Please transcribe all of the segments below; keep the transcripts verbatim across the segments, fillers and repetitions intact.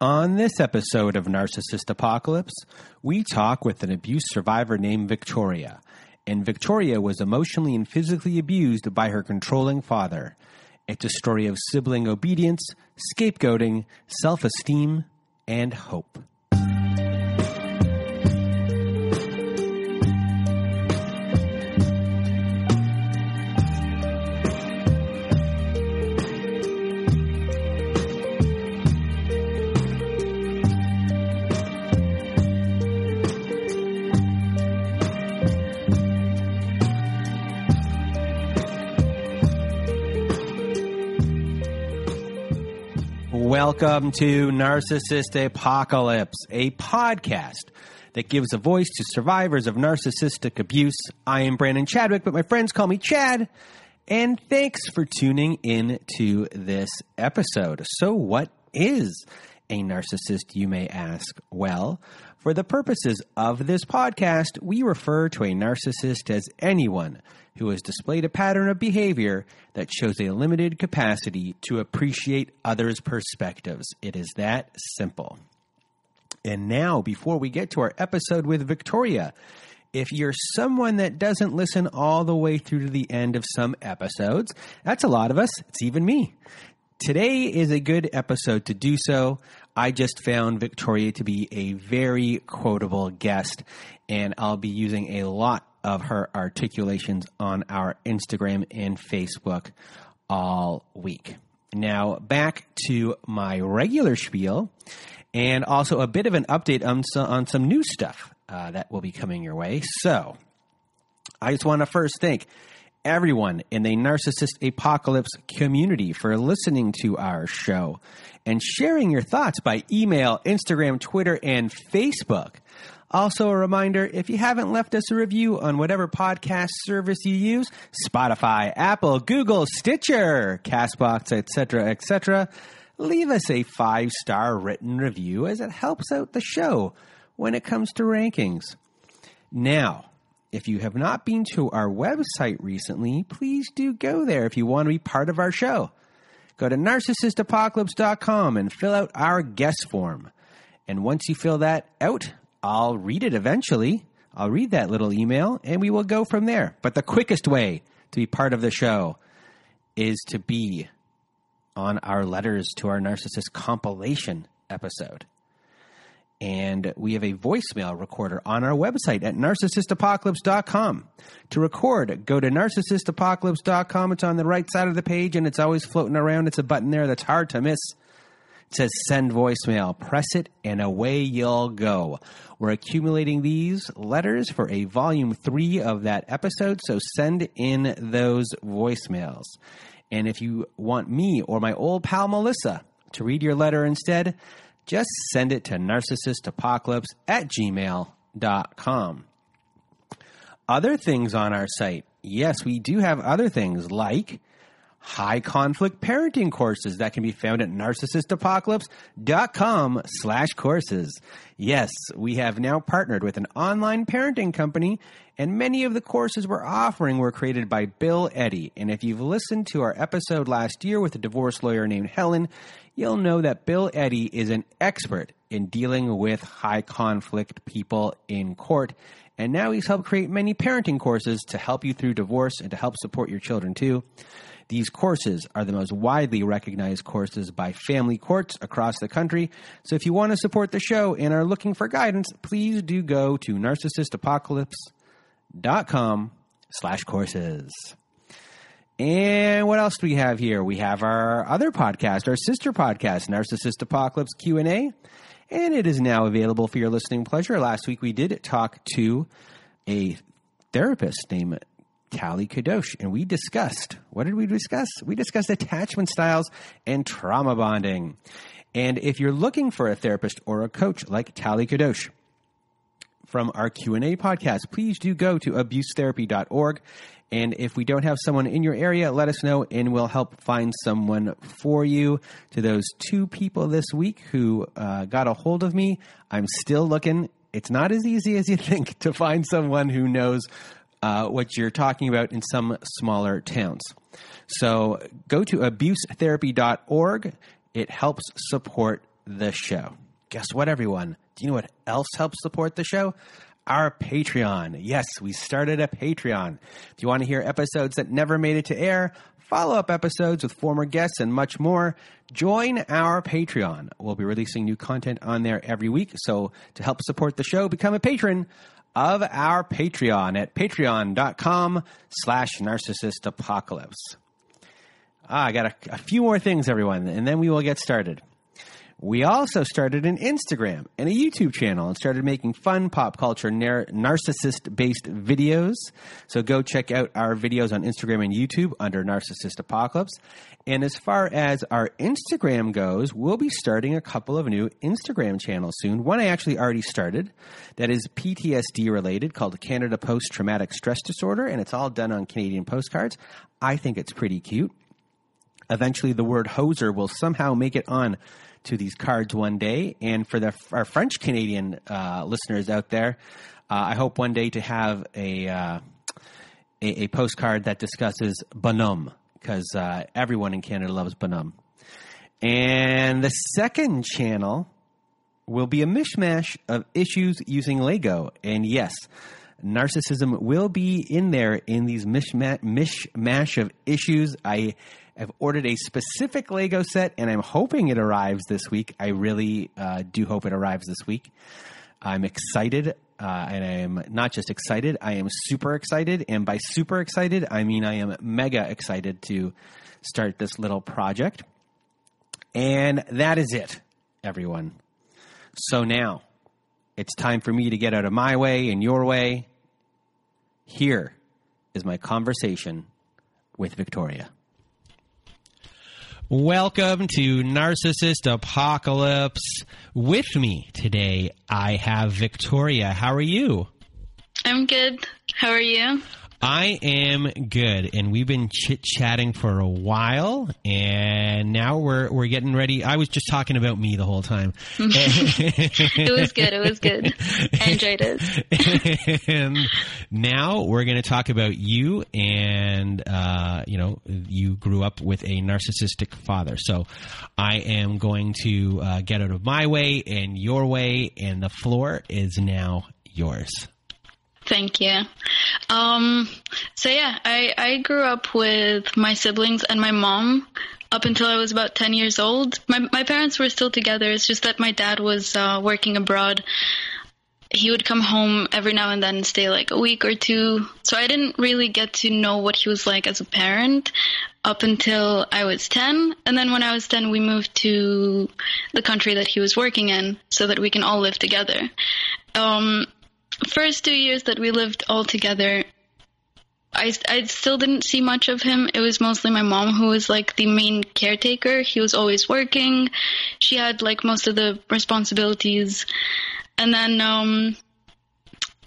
On this episode of Narcissist Apocalypse, we talk with an abuse survivor named Victoria. And Victoria was emotionally and physically abused by her controlling father. It's a story of sibling obedience, scapegoating, self-esteem, and hope. Welcome to Narcissist Apocalypse, a podcast that gives a voice to survivors of narcissistic abuse. I am Brandon Chadwick, but my friends call me Chad. And thanks for tuning in to this episode. So what is a narcissist, you may ask? Well, for the purposes of this podcast, we refer to a narcissist as anyone who has displayed a pattern of behavior that shows a limited capacity to appreciate others' perspectives. It is that simple. And now, before we get to our episode with Victoria, if you're someone that doesn't listen all the way through to the end of some episodes, that's a lot of us. It's even me. Today is a good episode to do so. I just found Victoria to be a very quotable guest, and I'll be using a lot of her articulations on our Instagram and Facebook all week. Now, back to my regular spiel, and also a bit of an update on some, on some new stuff uh, that will be coming your way. So, I just want to first thank everyone in the Narcissist Apocalypse community for listening to our show and sharing your thoughts by email, Instagram, Twitter, and Facebook. Also, a reminder, if you haven't left us a review on whatever podcast service you use, Spotify, Apple, Google, Stitcher, CastBox, et cetera, et cetera, leave us a five-star written review as it helps out the show when it comes to rankings. Now, if you have not been to our website recently, please do go there if you want to be part of our show. Go to Narcissist Apocalypse dot com and fill out our guest form. And once you fill that out, I'll read it eventually. I'll read that little email, and we will go from there. But the quickest way to be part of the show is to be on our Letters to Our Narcissist compilation episode. And we have a voicemail recorder on our website at Narcissist Apocalypse dot com. To record, go to Narcissist Apocalypse dot com. It's on the right side of the page, and it's always floating around. It's a button there that's hard to miss. It says send voicemail, press it, and away you'll go. We're accumulating these letters for a volume three of that episode, so send in those voicemails. And if you want me or my old pal Melissa to read your letter instead, just send it to narcissist apocalypse at gmail dot com. Other things on our site. Yes, we do have other things like high-conflict parenting courses that can be found at narcissist apocalypse dot com slash courses. Yes, we have now partnered with an online parenting company, and many of the courses we're offering were created by Bill Eddy. And if you've listened to our episode last year with a divorce lawyer named Helen, you'll know that Bill Eddy is an expert in dealing with high-conflict people in court. And now he's helped create many parenting courses to help you through divorce and to help support your children too. These courses are the most widely recognized courses by family courts across the country. So if you want to support the show and are looking for guidance, please do go to narcissist apocalypse dot com slash courses. And what else do we have here? We have our other podcast, our sister podcast, Narcissist Apocalypse Q and A. And it is now available for your listening pleasure. Last week we did talk to a therapist named Tali Kadosh, and we discussed, what did we discuss? We discussed attachment styles and trauma bonding. And if you're looking for a therapist or a coach like Tali Kadosh from our Q and A podcast, please do go to abuse therapy dot org. And if we don't have someone in your area, let us know, and we'll help find someone for you. To those two people this week who uh, got a hold of me, I'm still looking. It's not as easy as you think to find someone who knows uh, what you're talking about in some smaller towns. So go to abuse therapy dot org. It helps support the show. Guess what, everyone? Do you know what else helps support the show? Our Patreon. Yes, we started a Patreon. If you want to hear episodes that never made it to air, follow-up episodes with former guests, and much more, join our Patreon. We'll be releasing new content on there every week. So to help support the show, become a patron of our Patreon at patreon.com slash narcissistapocalypse. Ah, I got a, a few more things, everyone, and then we will get started. We also started an Instagram and a YouTube channel and started making fun pop culture nar- narcissist-based videos. So go check out our videos on Instagram and YouTube under Narcissist Apocalypse. And as far as our Instagram goes, we'll be starting a couple of new Instagram channels soon. One I actually already started that is P T S D-related, called Canada Post Traumatic Stress Disorder, and it's all done on Canadian postcards. I think it's pretty cute. Eventually, the word hoser will somehow make it on to these cards one day. And for the, our French Canadian uh, listeners out there, uh, I hope one day to have a, uh, a, a postcard that discusses Bonhomme, because uh, everyone in Canada loves Bonhomme. And the second channel will be a mishmash of issues using Lego. And yes, narcissism will be in there in these mishma- mishmash of issues. I I've ordered a specific Lego set, and I'm hoping it arrives this week. I really uh, do hope it arrives this week. I'm excited, uh, and I am not just excited. I am super excited, and by super excited, I mean I am mega excited to start this little project. And that is it, everyone. So now it's time for me to get out of my way and your way. Here is my conversation with Victoria. Welcome to Narcissist Apocalypse. With me today, I have Victoria. How are you? I'm good. How are you? I am good, and we've been chit-chatting for a while, and now we're we're getting ready. I was just talking about me the whole time. It was good. It was good. I enjoyed it. And now we're going to talk about you, and uh, you know, you grew up with a narcissistic father. So I am going to uh, get out of my way and your way, and the floor is now yours. Thank you. Um, so yeah, I, I grew up with my siblings and my mom up until I was about ten years old. My my parents were still together. It's just that my dad was uh, working abroad. He would come home every now and then and stay like a week or two. So I didn't really get to know what he was like as a parent up until I was ten. And then when I was ten, we moved to the country that he was working in so that we can all live together. Um, First two years that we lived all together, I, I still didn't see much of him. It was mostly my mom who was like the main caretaker. He was always working. She had like most of the responsibilities. And then um,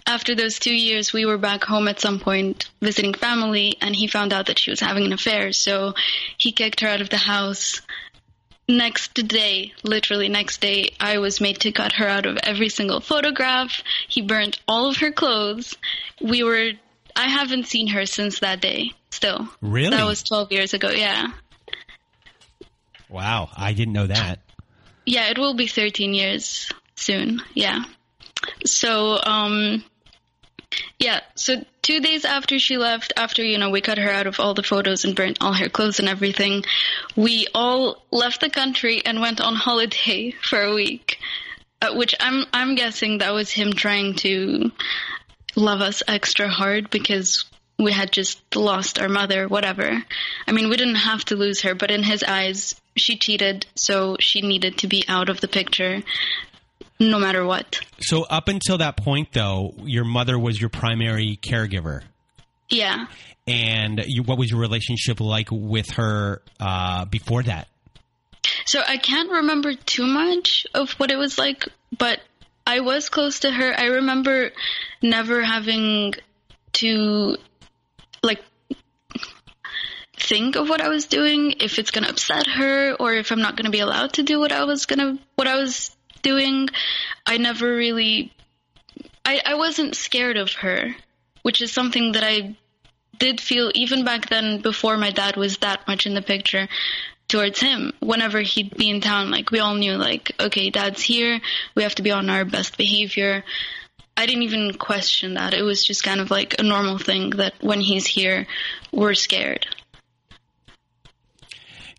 after those two years, we were back home at some point visiting family, and he found out that she was having an affair. So he kicked her out of the house. Next day, literally next day, I was made to cut her out of every single photograph. He burnt all of her clothes. We were, I haven't seen her since that day still. Really? That was twelve years ago, yeah. Wow, I didn't know that. Yeah, it will be thirteen years soon, yeah. So, um, yeah, so two days after she left, after, you know, we cut her out of all the photos and burnt all her clothes and everything, we all left the country and went on holiday for a week, uh, which I'm I'm guessing that was him trying to love us extra hard because we had just lost our mother, whatever. I mean, we didn't have to lose her, but in his eyes, she cheated, so she needed to be out of the picture no matter what. So up until that point, though, your mother was your primary caregiver. Yeah. And you, what was your relationship like with her uh, before that? So I can't remember too much of what it was like, but I was close to her. I remember never having to, like, think of what I was doing, if it's going to upset her or if I'm not going to be allowed to do what I was going to, what I was doing. I never really, I, I wasn't scared of her, which is something that I did feel even back then before my dad was that much in the picture. towards him whenever he'd be in town. Like, we all knew, like, okay, Dad's here. We have to be on our best behavior. I didn't even question that. It was just kind of like a normal thing that when he's here, we're scared.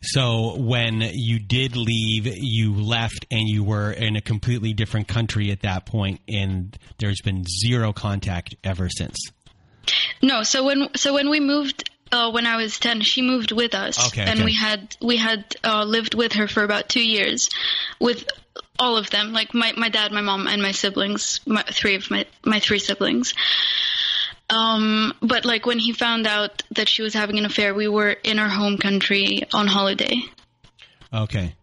So when you did leave, you left and you were in a completely different country at that point, and there's been zero contact ever since. No. So when so when we moved, uh, when I was ten, she moved with us, okay, and okay. we had we had uh, lived with her for about two years, with all of them, like my, my dad, my mom, and my siblings, my, three of my my three siblings. Um, but like when he found out that she was having an affair, we were in our home country on holiday. Okay.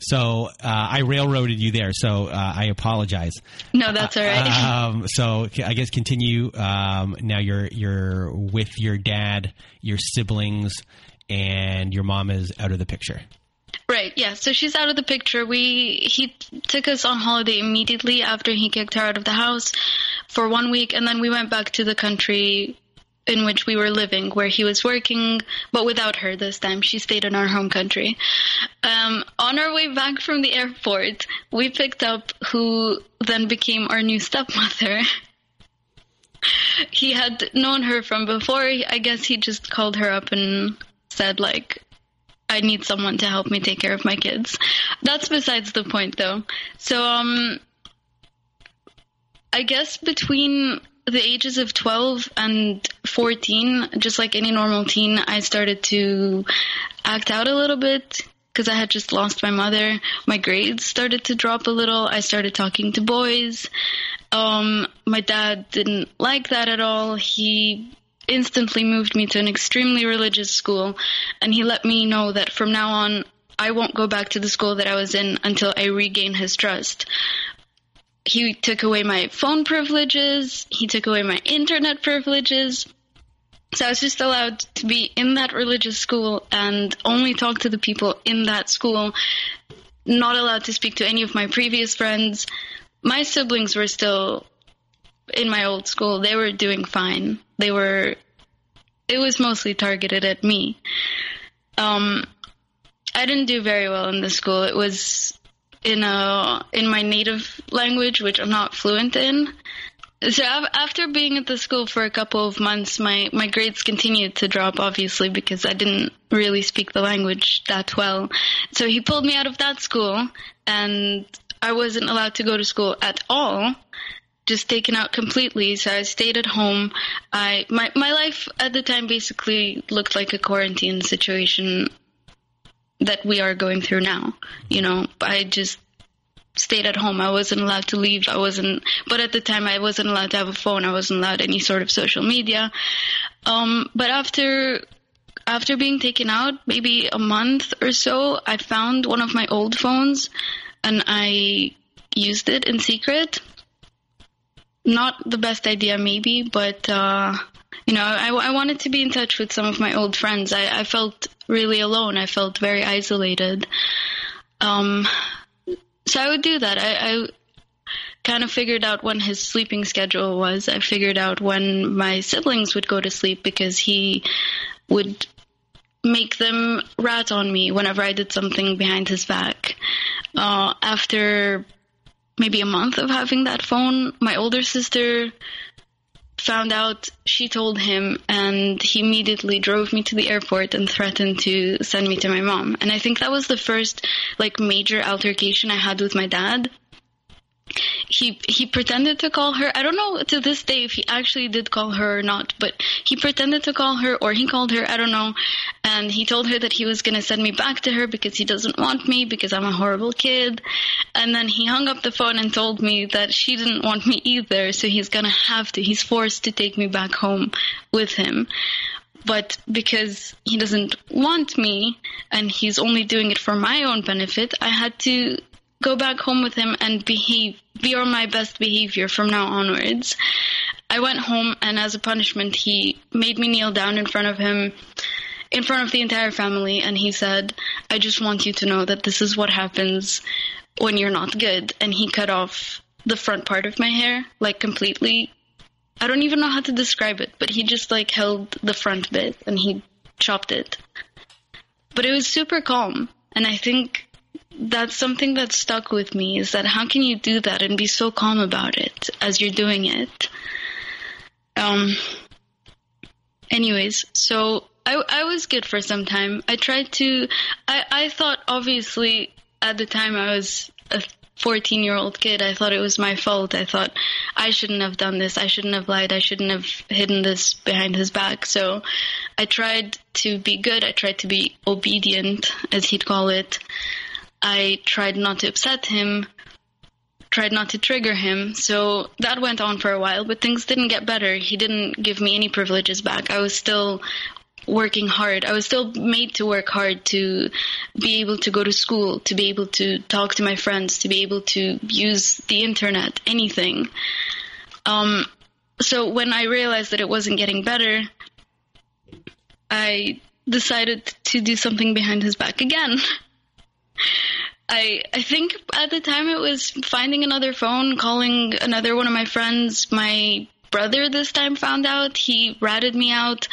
So, uh, I railroaded you there. So, uh, I apologize. No, that's all right. Uh, um, so I guess continue. Um, now you're, you're with your dad, your siblings, and your mom is out of the picture. Right. Yeah. So she's out of the picture. We, he took us on holiday immediately after he kicked her out of the house for one week. And then we went back to the country in which we were living, where he was working, but without her this time. She stayed in our home country. Um, on our way back from the airport, we picked up who then became our new stepmother. He had known her from before. I guess he just called her up and said, like, I need someone to help me take care of my kids. That's besides the point, though. So, um, I guess between the ages of twelve and fourteen, just like any normal teen, I started to act out a little bit because I had just lost my mother. My grades started to drop a little. I started talking to boys. Um, my dad didn't like that at all. He instantly moved me to an extremely religious school, and he let me know that from now on I won't go back to the school that I was in until I regain his trust. He took away my phone privileges. He took away my internet privileges. So I was just allowed to be in that religious school and only talk to the people in that school, not allowed to speak to any of my previous friends. My siblings were still in my old school. They were doing fine. They were, it was mostly targeted at me. Um, I didn't do very well in the school. It was in a, in my native language, which I'm not fluent in. So after being at the school for a couple of months, my, my grades continued to drop, obviously, because I didn't really speak the language that well. So he pulled me out of that school, and I wasn't allowed to go to school at all. Just taken out completely. So I stayed at home. I my my life at the time basically looked like a quarantine situation that we are going through now. You know, I just stayed at home. I wasn't allowed to leave. I wasn't, but at the time I wasn't allowed to have a phone. I wasn't allowed any sort of social media. Um, but after after being taken out, maybe a month or so, I found one of my old phones and I used it in secret. Not the best idea, maybe, but, uh, you know, I, I wanted to be in touch with some of my old friends. I, I felt really alone. I felt very isolated. Um, so I would do that. I, I kind of figured out when his sleeping schedule was. I figured out when my siblings would go to sleep because he would make them rat on me whenever I did something behind his back. Uh, after maybe a month of having that phone, my older sister found out. She told him, and he immediately drove me to the airport and threatened to send me to my mom. And I think that was the first like major altercation I had with my dad. He he pretended to call her. I don't know to this day if he actually did call her or not, but he pretended to call her or he called her. I don't know. And he told her that he was going to send me back to her because he doesn't want me because I'm a horrible kid. And then he hung up the phone and told me that she didn't want me either. So he's going to have to. He's forced to take me back home with him. But because he doesn't want me and he's only doing it for my own benefit, I had to go back home with him and behave, be on my best behavior from now onwards. I went home, and as a punishment, he made me kneel down in front of him, in front of the entire family, and he said, I just want you to know that this is what happens when you're not good. And he cut off the front part of my hair, like completely. I don't even know how to describe it, but he just like held the front bit and he chopped it. But it was super calm. And I think that's something that stuck with me, is that how can you do that and be so calm about it as you're doing it? Um. Anyways, so I, I was good for some time. I tried to, I, I thought obviously at the time I was a fourteen-year-old kid, I thought it was my fault. I thought I shouldn't have done this. I shouldn't have lied. I shouldn't have hidden this behind his back. So I tried to be good. I tried to be obedient, as he'd call it. I tried not to upset him, tried not to trigger him. So that went on for a while, but things didn't get better. He didn't give me any privileges back. I was still working hard. I was still made to work hard, to be able to go to school, to be able to talk to my friends, to be able to use the internet, anything. Um, so when I realized that it wasn't getting better, I decided to do something behind his back again. I I think at the time it was finding another phone, calling another one of my friends. My brother this time found out. He ratted me out.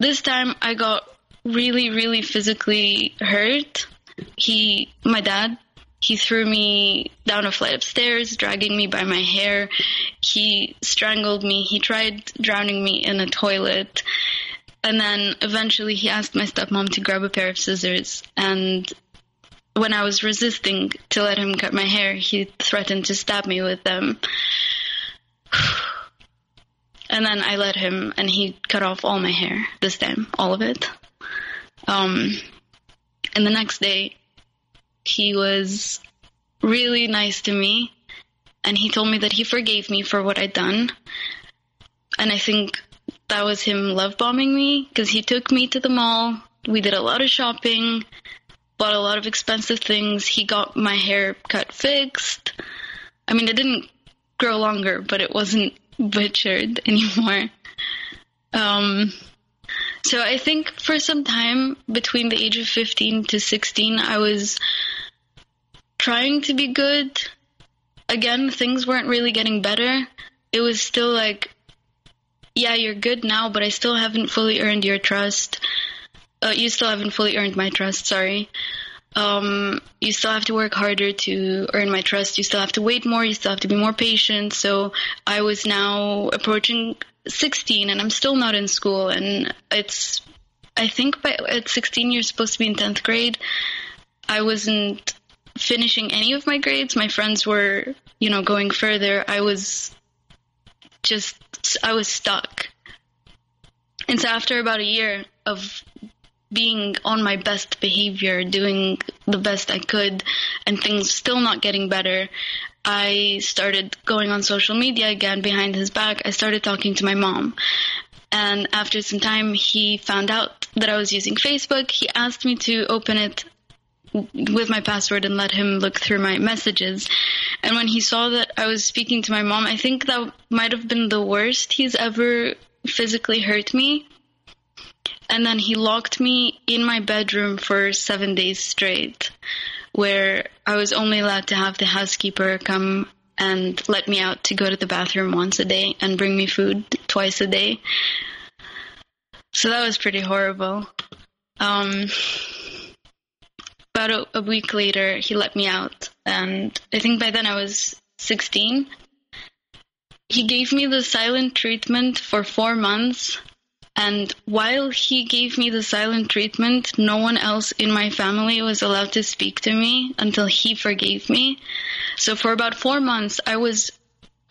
This time I got really, really physically hurt. He, my dad, he threw me down a flight of stairs, dragging me by my hair. He strangled me. He tried drowning me in a toilet. And then eventually he asked my stepmom to grab a pair of scissors, and when I was resisting to let him cut my hair, he threatened to stab me with them. And then I let him, and he cut off all my hair this time, all of it. Um, and the next day, he was really nice to me, and he told me that he forgave me for what I'd done. And I think that was him love-bombing me, because he took me to the mall. We did a lot of shopping, bought a lot of expensive things. He got my hair cut fixed. I mean, it didn't grow longer, but it wasn't butchered anymore. Um, so I think for some time between the age of fifteen to sixteen, I was trying to be good. Again, things weren't really getting better. It was still like, yeah, you're good now, but I still haven't fully earned your trust. Uh, you still haven't fully earned my trust, sorry. Um, you still have to work harder to earn my trust. You still have to wait more. You still have to be more patient. So I was now approaching sixteen, and I'm still not in school. And it's, I think by, at sixteen, you're supposed to be in tenth grade. I wasn't finishing any of my grades. My friends were, you know, going further. I was just, I was stuck. And so after about a year of being on my best behavior, doing the best I could, and things still not getting better, I started going on social media again behind his back. I started talking to my mom. And after some time, he found out that I was using Facebook. He asked me to open it with my password and let him look through my messages. And when he saw that I was speaking to my mom, I think that might have been the worst he's ever physically hurt me. And then he locked me in my bedroom for seven days straight, where I was only allowed to have the housekeeper come and let me out to go to the bathroom once a day and bring me food twice a day. So that was pretty horrible. Um, about a, a week later, he let me out. And I think by then I was sixteen. He gave me the silent treatment for four months. And while he gave me the silent treatment, no one else in my family was allowed to speak to me until he forgave me. So for about four months, I was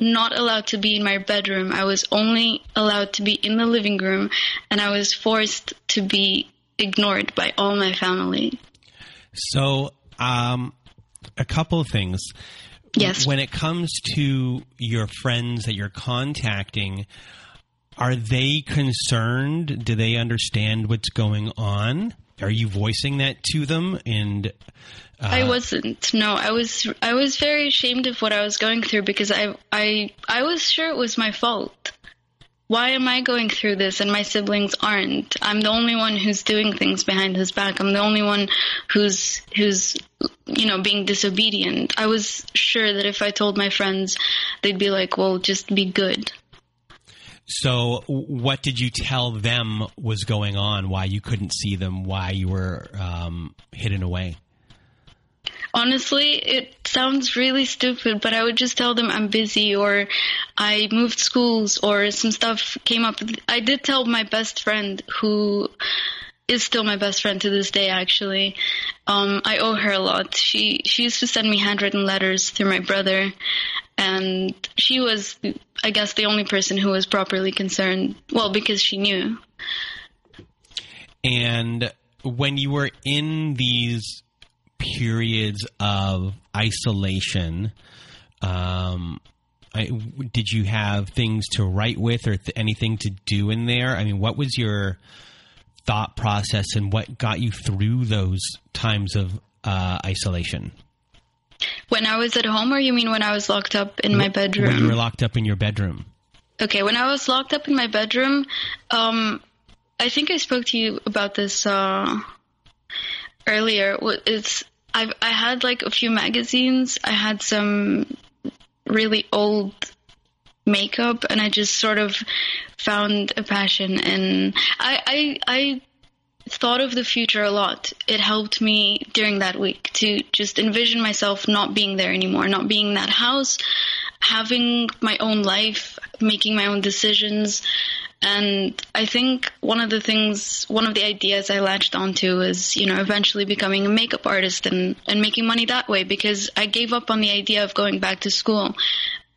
not allowed to be in my bedroom. I was only allowed to be in the living room, and I was forced to be ignored by all my family. So um, a couple of things. Yes. When it comes to your friends that you're contacting, are they concerned? Do they understand what's going on? Are you voicing that to them? And uh, I wasn't. No, I was. I was very ashamed of what I was going through, because I, I, I was sure it was my fault. Why am I going through this and my siblings aren't? I'm the only one who's doing things behind his back. I'm the only one who's who's you know being disobedient. I was sure that if I told my friends, they'd be like, "Well, just be good." So what did you tell them was going on, why you couldn't see them, why you were um, hidden away? Honestly, it sounds really stupid, but I would just tell them I'm busy, or I moved schools, or some stuff came up. I did tell my best friend, who is still my best friend to this day, actually. Um, I owe her a lot. She, she used to send me handwritten letters through my brother, and she was, I guess, the only person who was properly concerned, well, because she knew. And when you were in these periods of isolation, um, I, did you have things to write with, or th- anything to do in there? I mean, what was your thought process, and what got you through those times of uh, isolation? When I was at home, or you mean when I was locked up in my bedroom? When you were locked up in your bedroom. Okay, when I was locked up in my bedroom, um, I think I spoke to you about this uh, earlier. It's I've, I had like a few magazines. I had some really old makeup, and I just sort of found a passion. And I, I, I thought of the future a lot. It helped me during that week to just envision myself not being there anymore, not being in that house, having my own life, making my own decisions. And I think one of the things, one of the ideas I latched onto is, you know, eventually becoming a makeup artist and, and making money that way, because I gave up on the idea of going back to school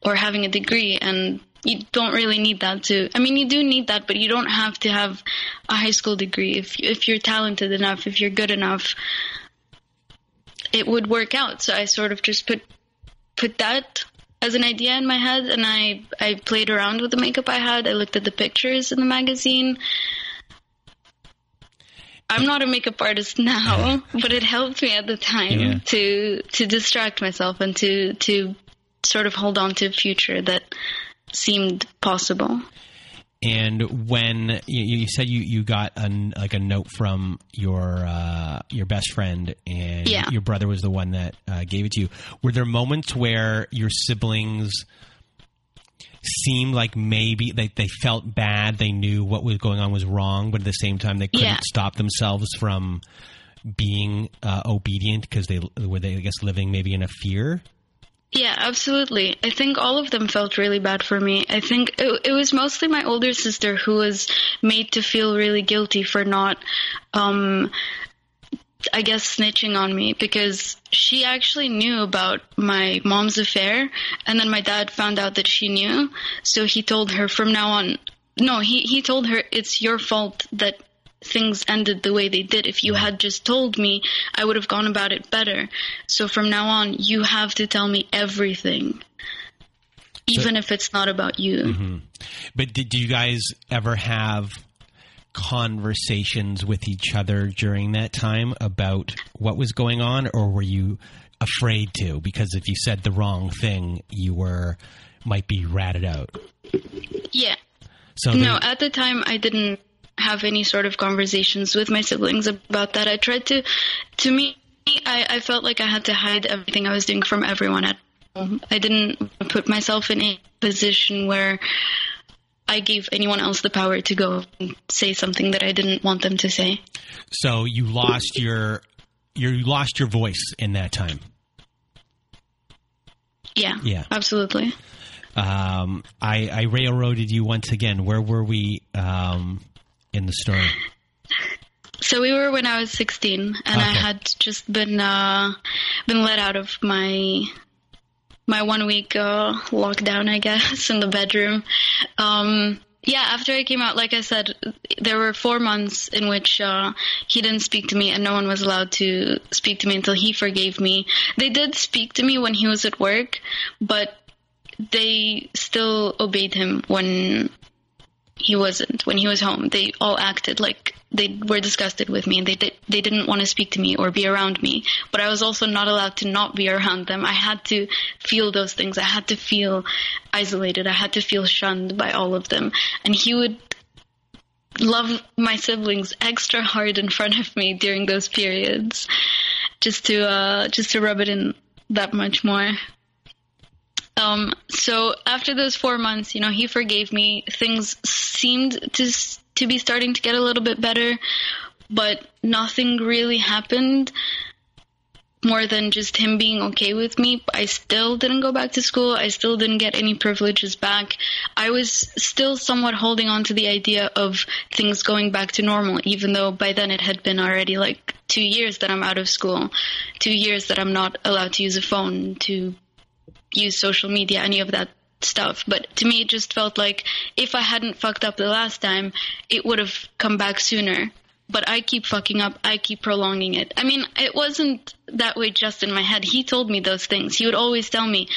or having a degree. And you don't really need that to, I mean, you do need that, but you don't have to have a high school degree. If if you're talented enough, if you're good enough, it would work out. So I sort of just put put that as an idea in my head, and I, I played around with the makeup I had. I looked at the pictures in the magazine. I'm not a makeup artist now, but it helped me at the time yeah. to to distract myself and to to sort of hold on to a future that seemed possible. And when you, you said you, you got an, like a note from your uh, your best friend, and yeah. your brother was the one that uh, gave it to you, were there moments where your siblings seemed like maybe they, they felt bad, they knew what was going on was wrong, but at the same time they couldn't yeah. stop themselves from being uh, obedient because they were, they I guess, living maybe in a fear? Yeah, absolutely. I think all of them felt really bad for me. I think it, it was mostly my older sister who was made to feel really guilty for not, um, I guess, snitching on me, because she actually knew about my mom's affair, and then my dad found out that she knew. So he told her from now on, no, he, he told her, it's your fault that things ended the way they did. If you had just told me, I would have gone about it better. So from now on, you have to tell me everything, even so, if it's not about you. Mm-hmm. But did you guys ever have conversations with each other during that time about what was going on, or were you afraid to? Because if you said the wrong thing, you were might be ratted out. Yeah. So no, then, at the time, I didn't have any sort of conversations with my siblings about that. I tried to, to me, I, I felt like I had to hide everything I was doing from everyone at home. I didn't put myself in a position where I gave anyone else the power to go and say something that I didn't want them to say. So you lost your, you lost your voice in that time. Yeah, yeah, absolutely. Um, I, I railroaded you once again. Where were we, um, in the story? So we were when I was sixteen, and okay. I had just been uh, been let out of my my one week uh, lockdown, I guess, in the bedroom. Um, yeah, after I came out, like I said, there were four months in which uh, he didn't speak to me, and no one was allowed to speak to me until he forgave me. They did speak to me when he was at work, but they still obeyed him when he wasn't, when he was home. They all acted like they were disgusted with me, and they did, they didn't want to speak to me or be around me. But I was also not allowed to not be around them. I had to feel those things. I had to feel isolated. I had to feel shunned by all of them. And he would love my siblings extra hard in front of me during those periods, just to uh, just to rub it in that much more. Um, so after those four months, you know, he forgave me. Things seemed to to be starting to get a little bit better, but nothing really happened more than just him being okay with me. I still didn't go back to school. I still didn't get any privileges back. I was still somewhat holding on to the idea of things going back to normal, even though by then it had been already like two years that I'm out of school, two years that I'm not allowed to use a phone, to use social media, any of that stuff. But to me, it just felt like if I hadn't fucked up the last time, it would have come back sooner. But I keep fucking up. I keep prolonging it. I mean, it wasn't that way just in my head. He told me those things. He would always tell me,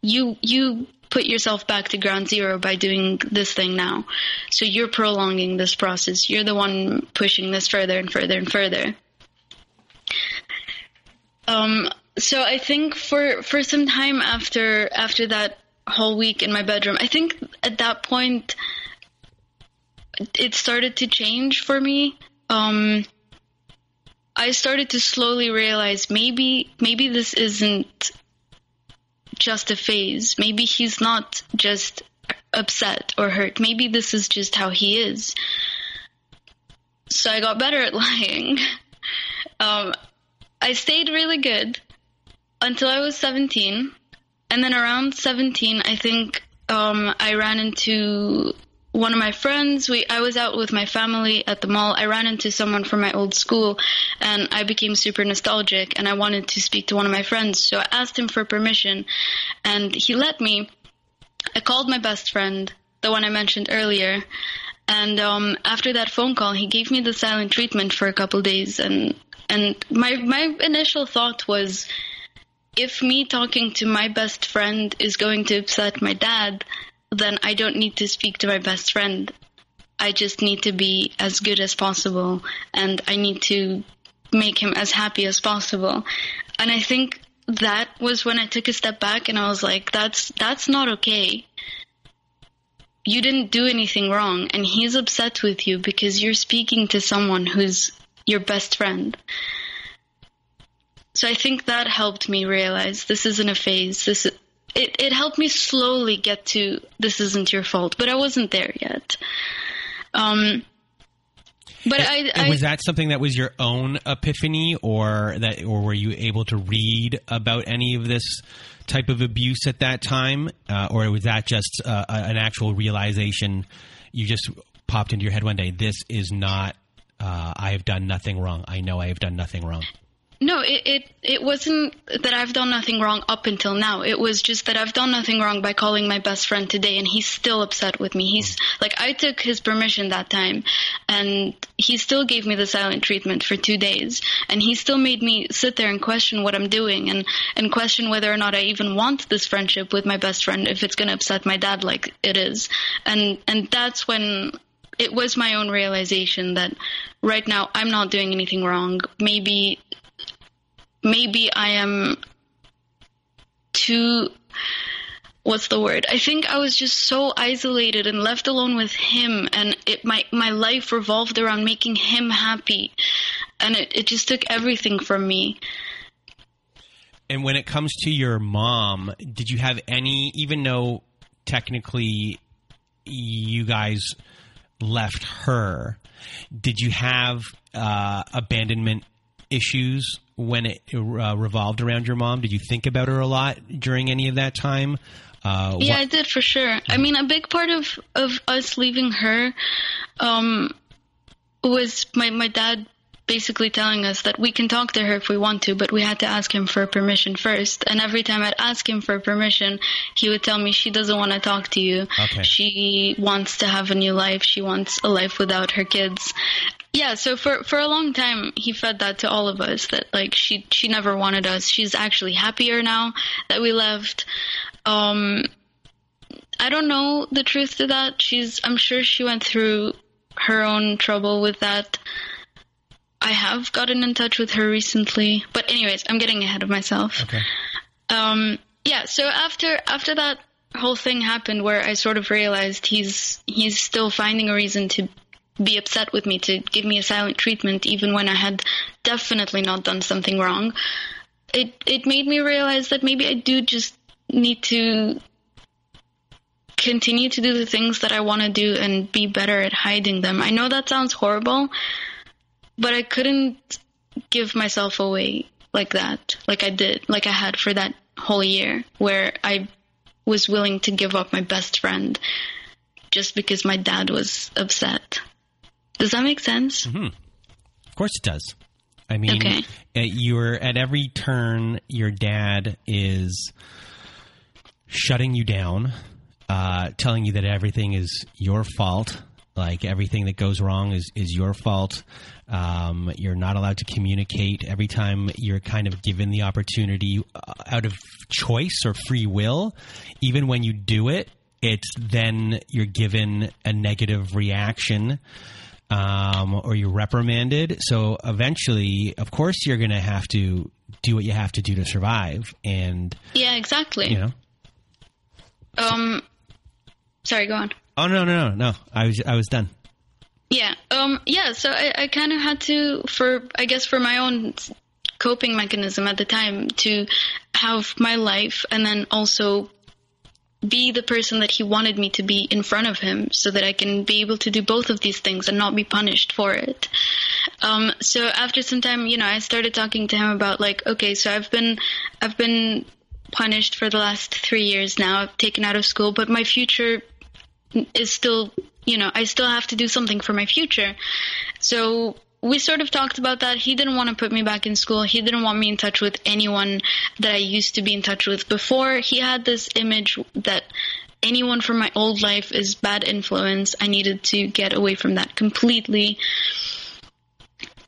you you put yourself back to ground zero by doing this thing now. So you're prolonging this process. You're the one pushing this further and further and further. Um, so I think for, for some time after after that whole week in my bedroom, I think at that point it started to change for me. Um, I started to slowly realize maybe maybe this isn't just a phase. Maybe he's not just upset or hurt. Maybe this is just how he is. So I got better at lying. Um, I stayed really good until I was seventeen. And then around seventeen, I think um, I ran into one of my friends. We, I was out with my family at the mall. I ran into someone from my old school, and I became super nostalgic, and I wanted to speak to one of my friends. So I asked him for permission, and he let me. I called my best friend, the one I mentioned earlier, and um, after that phone call, he gave me the silent treatment for a couple days, and and my my initial thought was, if me talking to my best friend is going to upset my dad, then I don't need to speak to my best friend. I just need to be as good as possible, and I need to make him as happy as possible. And I think that was when I took a step back, and I was like, that's that's not okay. You didn't do anything wrong, and he's upset with you because you're speaking to someone who's your best friend. So I think that helped me realize this isn't a phase. This is, It, it helped me slowly get to, this isn't your fault, but I wasn't there yet. Um, but and, I, and was I, that something that was your own epiphany, or that, or were you able to read about any of this type of abuse at that time, uh, or was that just uh, an actual realization you just popped into your head one day? This is not. Uh, I have done nothing wrong. I know I have done nothing wrong. No, it, it it wasn't that I've done nothing wrong up until now. It was just that I've done nothing wrong by calling my best friend today, and he's still upset with me. He's like, I took his permission that time, and he still gave me the silent treatment for two days, and he still made me sit there and question what I'm doing, and, and question whether or not I even want this friendship with my best friend if it's going to upset my dad like it is. And and that's when it was my own realization that right now I'm not doing anything wrong. Maybe... Maybe I am too, what's the word? I think I was just so isolated and left alone with him, and it, my, my life revolved around making him happy, and it, it just took everything from me. And when it comes to your mom, did you have any, even though technically you guys left her, did you have uh, abandonment issues when it uh, revolved around your mom? Did you think about her a lot during any of that time? Uh, yeah, wh- I did for sure. I mean, a big part of, of us leaving her um, was my, my dad basically telling us that we can talk to her if we want to, but we had to ask him for permission first. And every time I'd ask him for permission, he would tell me, she doesn't want to talk to you. Okay. She wants to have a new life. She wants a life without her kids. Yeah, so for, for a long time, he fed that to all of us, that, like, she she never wanted us. She's actually happier now that we left. Um, I don't know the truth to that. She's I'm sure she went through her own trouble with that. I have gotten in touch with her recently. But anyways, I'm getting ahead of myself. Okay. Um, yeah, so after after that whole thing happened where I sort of realized he's he's still finding a reason to be upset with me, to give me a silent treatment, even when I had definitely not done something wrong, it it made me realize that maybe I do just need to continue to do the things that I want to do and be better at hiding them. I know that sounds horrible, but I couldn't give myself away like that, like I did, like I had for that whole year where I was willing to give up my best friend just because my dad was upset. Does that make sense? Mm-hmm. Of course it does. I mean, okay. You're at every turn, your dad is shutting you down, uh, telling you that everything is your fault. Like everything that goes wrong is, is your fault. Um, you're not allowed to communicate. Every time you're kind of given the opportunity uh, out of choice or free will, even when you do it, it's then you're given a negative reaction. Um, or you're reprimanded. So eventually, of course, you're going to have to do what you have to do to survive. And yeah, exactly. You know. Um, sorry, go on. Oh no, no, no, no. I was, I was done. Yeah. Um. Yeah. So I, I kind of had to, for I guess, for my own coping mechanism at the time, to have my life and then also be the person that he wanted me to be in front of him so that I can be able to do both of these things and not be punished for it. Um, so after some time, you know, I started talking to him about like, okay, so I've been, I've been punished for the last three years now. I've taken out of school, but my future is still, you know, I still have to do something for my future. So we sort of talked about that. He didn't want to put me back in school. He didn't want me in touch with anyone that I used to be in touch with before. He had this image that anyone from my old life is bad influence. I needed to get away from that completely.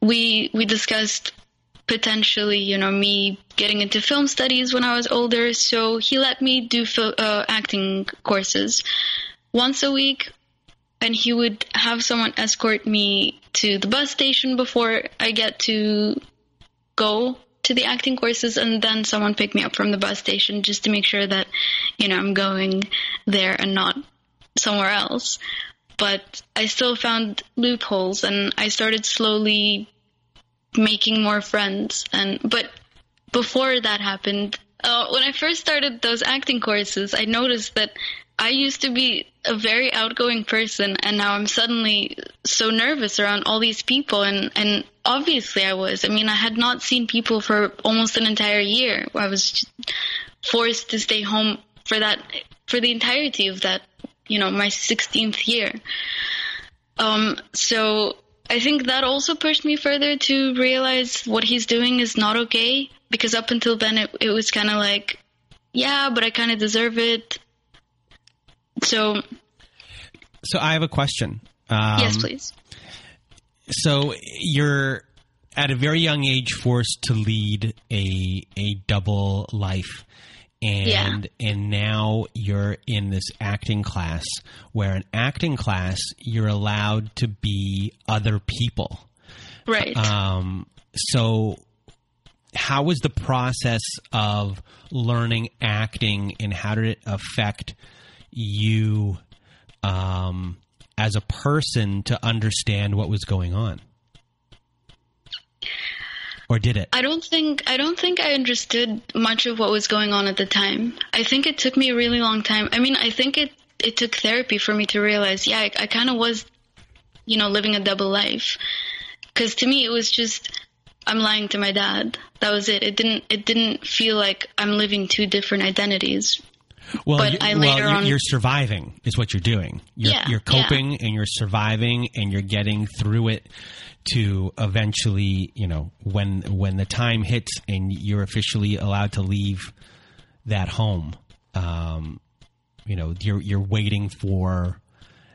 We we discussed potentially, you know, me getting into film studies when I was older. So he let me do fil- uh, acting courses once a week. And he would have someone escort me to the bus station before I get to go to the acting courses. And then someone picked me up from the bus station just to make sure that, you know, I'm going there and not somewhere else. But I still found loopholes and I started slowly making more friends. And but before that happened, uh, when I first started those acting courses, I noticed that I used to be a very outgoing person, and now I'm suddenly so nervous around all these people. And, and obviously I was. I mean, I had not seen people for almost an entire year. I was forced to stay home for that, for the entirety of that, you know, my sixteenth year. Um, so I think that also pushed me further to realize what he's doing is not okay, because up until then it, it was kind of like, yeah, but I kind of deserve it. So, so I have a question. Um, yes, please. So you're at a very young age forced to lead a a double life, and yeah. and now you're in this acting class where in acting class you're allowed to be other people, right? Um, so. How was the process of learning acting, and how did it affect you um, as a person to understand what was going on? Or did it? I don't think I don't think I understood much of what was going on at the time. I think it took me a really long time. I mean, I think it, it took therapy for me to realize, yeah, I, I kind of was, you know, living a double life. Because to me, it was just, I'm lying to my dad. That was it. It didn't. It didn't feel like I'm living two different identities. Well, but you, I later well, you're, on, you're surviving is what you're doing. You're, yeah, you're coping yeah. and you're surviving and you're getting through it to eventually, you know, when when the time hits and you're officially allowed to leave that home. Um, you know, you're you're waiting for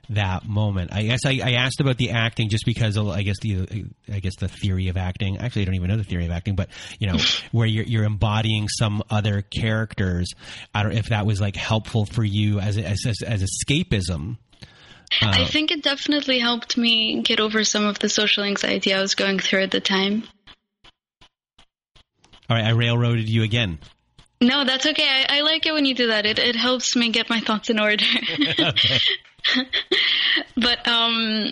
that moment. I guess I, I asked about the acting just because I guess the I guess the theory of acting. Actually, I don't even know the theory of acting, but you know, where you're you're embodying some other characters. I don't know if that was like helpful for you as as as, as escapism. Uh, I think it definitely helped me get over some of the social anxiety I was going through at the time. All right, I railroaded you again. No, that's okay. I, I like it when you do that. It it helps me get my thoughts in order. Okay. But, um,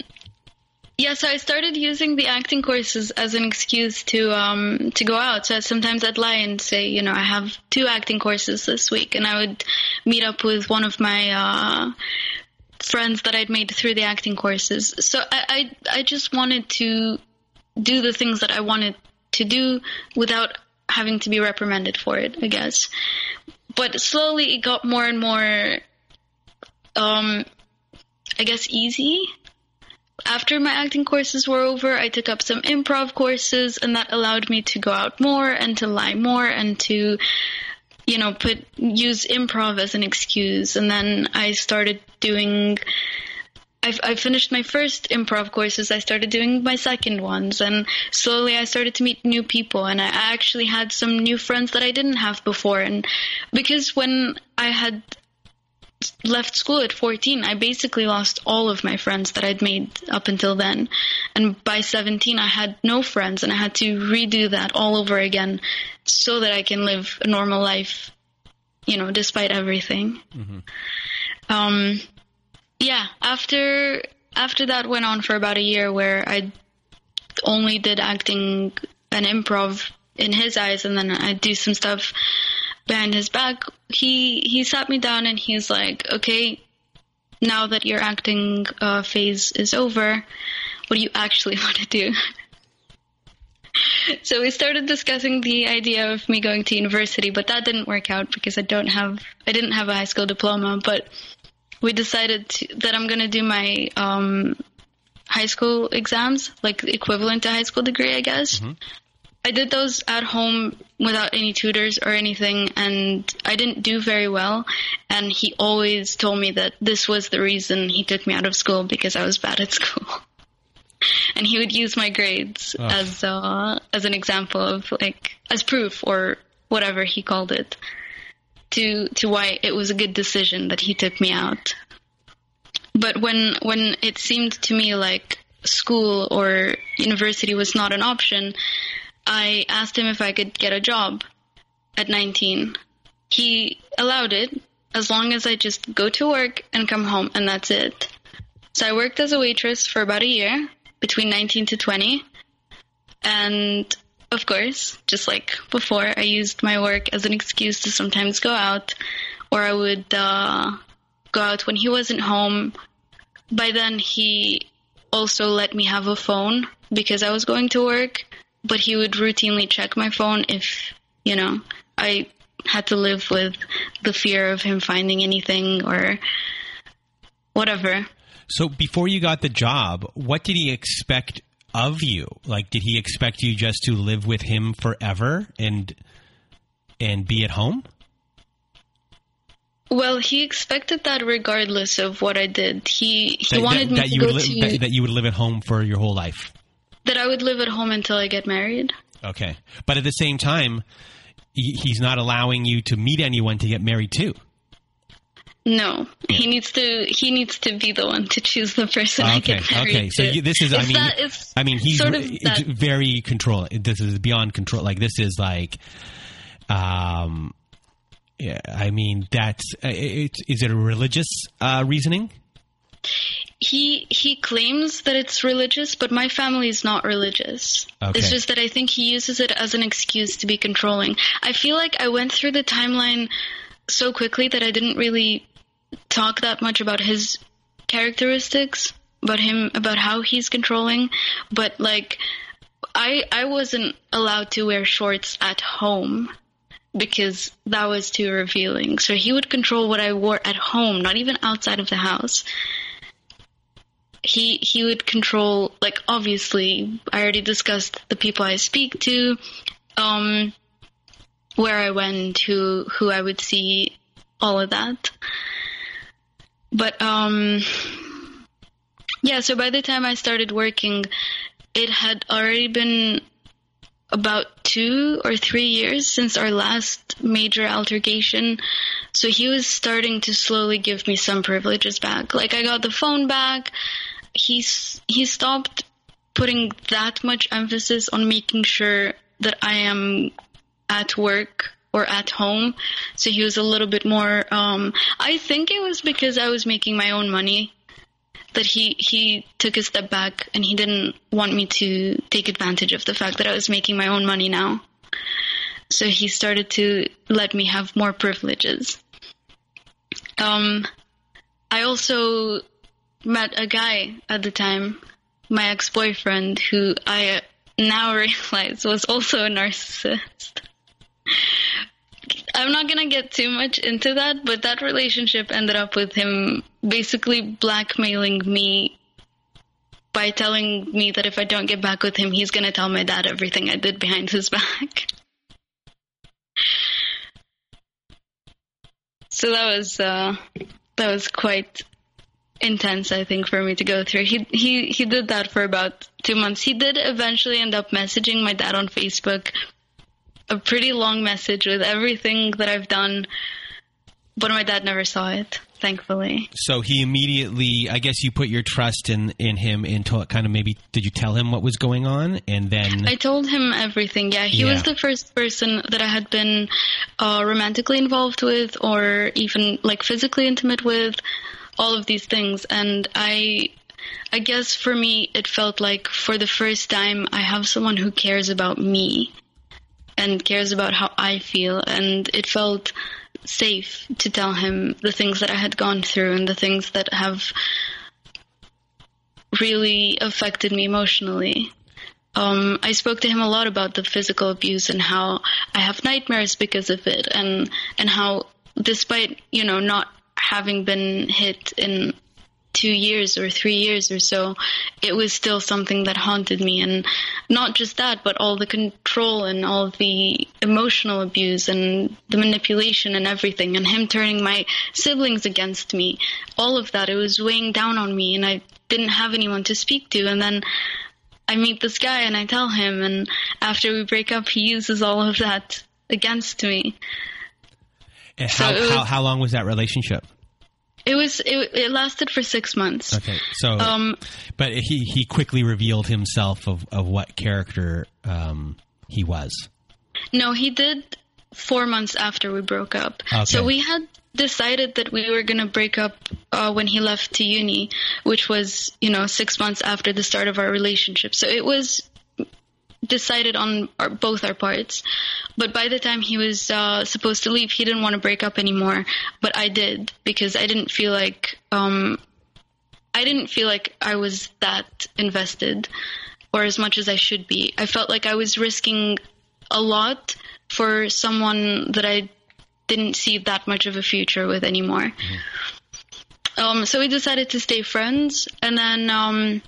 Yeah, so I started using the acting courses as an excuse to um, to go out. So sometimes I'd lie and say, you know, I have two acting courses this week, and I would meet up with one of my uh, friends that I'd made through the acting courses. So I, I I just wanted to do the things that I wanted to do without having to be reprimanded for it, I guess. But slowly it got more and more, um, I guess, easy. After my acting courses were over, I took up some improv courses, and that allowed me to go out more and to lie more and to, you know, put use improv as an excuse. And then I started doing, I, I finished my first improv courses. I started doing my second ones, and slowly I started to meet new people. And I actually had some new friends that I didn't have before. And because when I had left school at fourteen, I basically lost all of my friends that I'd made up until then. And by seventeen, I had no friends, and I had to redo that all over again so that I can live a normal life, you know, despite everything. Mm-hmm. Um, yeah, after, after that went on for about a year where I only did acting and improv in his eyes, and then I'd do some stuff behind his back. He he sat me down and he's like, okay, now that your acting uh, phase is over, what do you actually want to do? So we started discussing the idea of me going to university, but that didn't work out because I don't have I didn't have a high school diploma. But we decided to, that I'm going to do my um, high school exams, like equivalent to high school degree, I guess. Mm-hmm. I did those at home without any tutors or anything, and I didn't do very well. And he always told me that this was the reason he took me out of school, because I was bad at school. And he would use my grades oh. as uh, as an example of, like, as proof or whatever he called it to to why it was a good decision that he took me out. But when when it seemed to me like school or university was not an option, I asked him if I could get a job at nineteen. He allowed it as long as I just go to work and come home, and that's it. So I worked as a waitress for about a year, between nineteen to twenty. And, of course, just like before, I used my work as an excuse to sometimes go out, or I would uh, go out when he wasn't home. By then, he also let me have a phone because I was going to work. But he would routinely check my phone if, you know, I had to live with the fear of him finding anything or whatever. So before you got the job, what did he expect of you? Like, did he expect you just to live with him forever and and be at home? Well, he expected that regardless of what I did. He he that, wanted that, me that to go li- to... That, that you would live at home for your whole life. That I would live at home until I get married. Okay. But at the same time, he's not allowing you to meet anyone to get married to. No. Yeah. He needs to He needs to be the one to choose the person okay. I get married okay. to. Okay. So this is, I mean, that, I mean, he's sort of that, very controlling. This is beyond control. Like, this is like, um, yeah, I mean, that's, it, is it a religious uh, reasoning? He he claims that it's religious, but my family is not religious. Okay. It's just that I think he uses it as an excuse to be controlling. I feel like I went through the timeline so quickly that I didn't really talk that much about his characteristics, about him, about how he's controlling. But, like, I I wasn't allowed to wear shorts at home because that was too revealing. So he would control what I wore at home, not even outside of the house. He he would control, like, obviously, I already discussed the people I speak to, um, where I went, who who I would see, all of that. But, um, yeah, so by the time I started working, it had already been about two or three years since our last major altercation. So he was starting to slowly give me some privileges back. Like, I got the phone back. He's, he stopped putting that much emphasis on making sure that I am at work or at home. So he was a little bit more, um, I think it was because I was making my own money. that he, he took a step back and he didn't want me to take advantage of the fact that I was making my own money now. So he started to let me have more privileges. Um, I also met a guy at the time, my ex-boyfriend, who I now realize was also a narcissist. I'm not going to get too much into that, but that relationship ended up with him basically blackmailing me by telling me that if I don't get back with him, he's going to tell my dad everything I did behind his back. So that was uh, that was quite intense, I think, for me to go through. He he he did that for about two months. He did eventually end up messaging my dad on Facebook, a pretty long message with everything that I've done, but my dad never saw it, thankfully. So he immediately, I guess you put your trust in, in him until it kind of maybe, did you tell him what was going on? And then... I told him everything, yeah. He yeah. was the first person that I had been uh, romantically involved with or even like physically intimate with, all of these things. And I... I guess for me, it felt like for the first time, I have someone who cares about me and cares about how I feel. And it felt safe to tell him the things that I had gone through and the things that have really affected me emotionally. Um, I spoke to him a lot about the physical abuse and how I have nightmares because of it, and, and how despite, you know, not having been hit in two years or three years or so, it was still something that haunted me. And not just that, but all the control and all the emotional abuse and the manipulation and everything, and him turning my siblings against me, all of that, it was weighing down on me, and I didn't have anyone to speak to. And then I meet this guy and I tell him, and after we break up, he uses all of that against me. And how, so was, how, how long was that relationship? It was. It, it lasted for six months. Okay, so, um, but he, he quickly revealed himself of, of what character um, he was. No, he did four months after we broke up. Okay. So we had decided that we were going to break up uh, when he left to uni, which was, you know, six months after the start of our relationship. So it was decided on our, both our parts. But by the time he was uh, supposed to leave, he didn't want to break up anymore. But I did, because I didn't feel like um, I didn't feel like I was that invested, or as much as I should be. I felt like I was risking a lot for someone that I didn't see that much of a future with anymore. Mm-hmm. Um, so we decided to stay friends, and then um,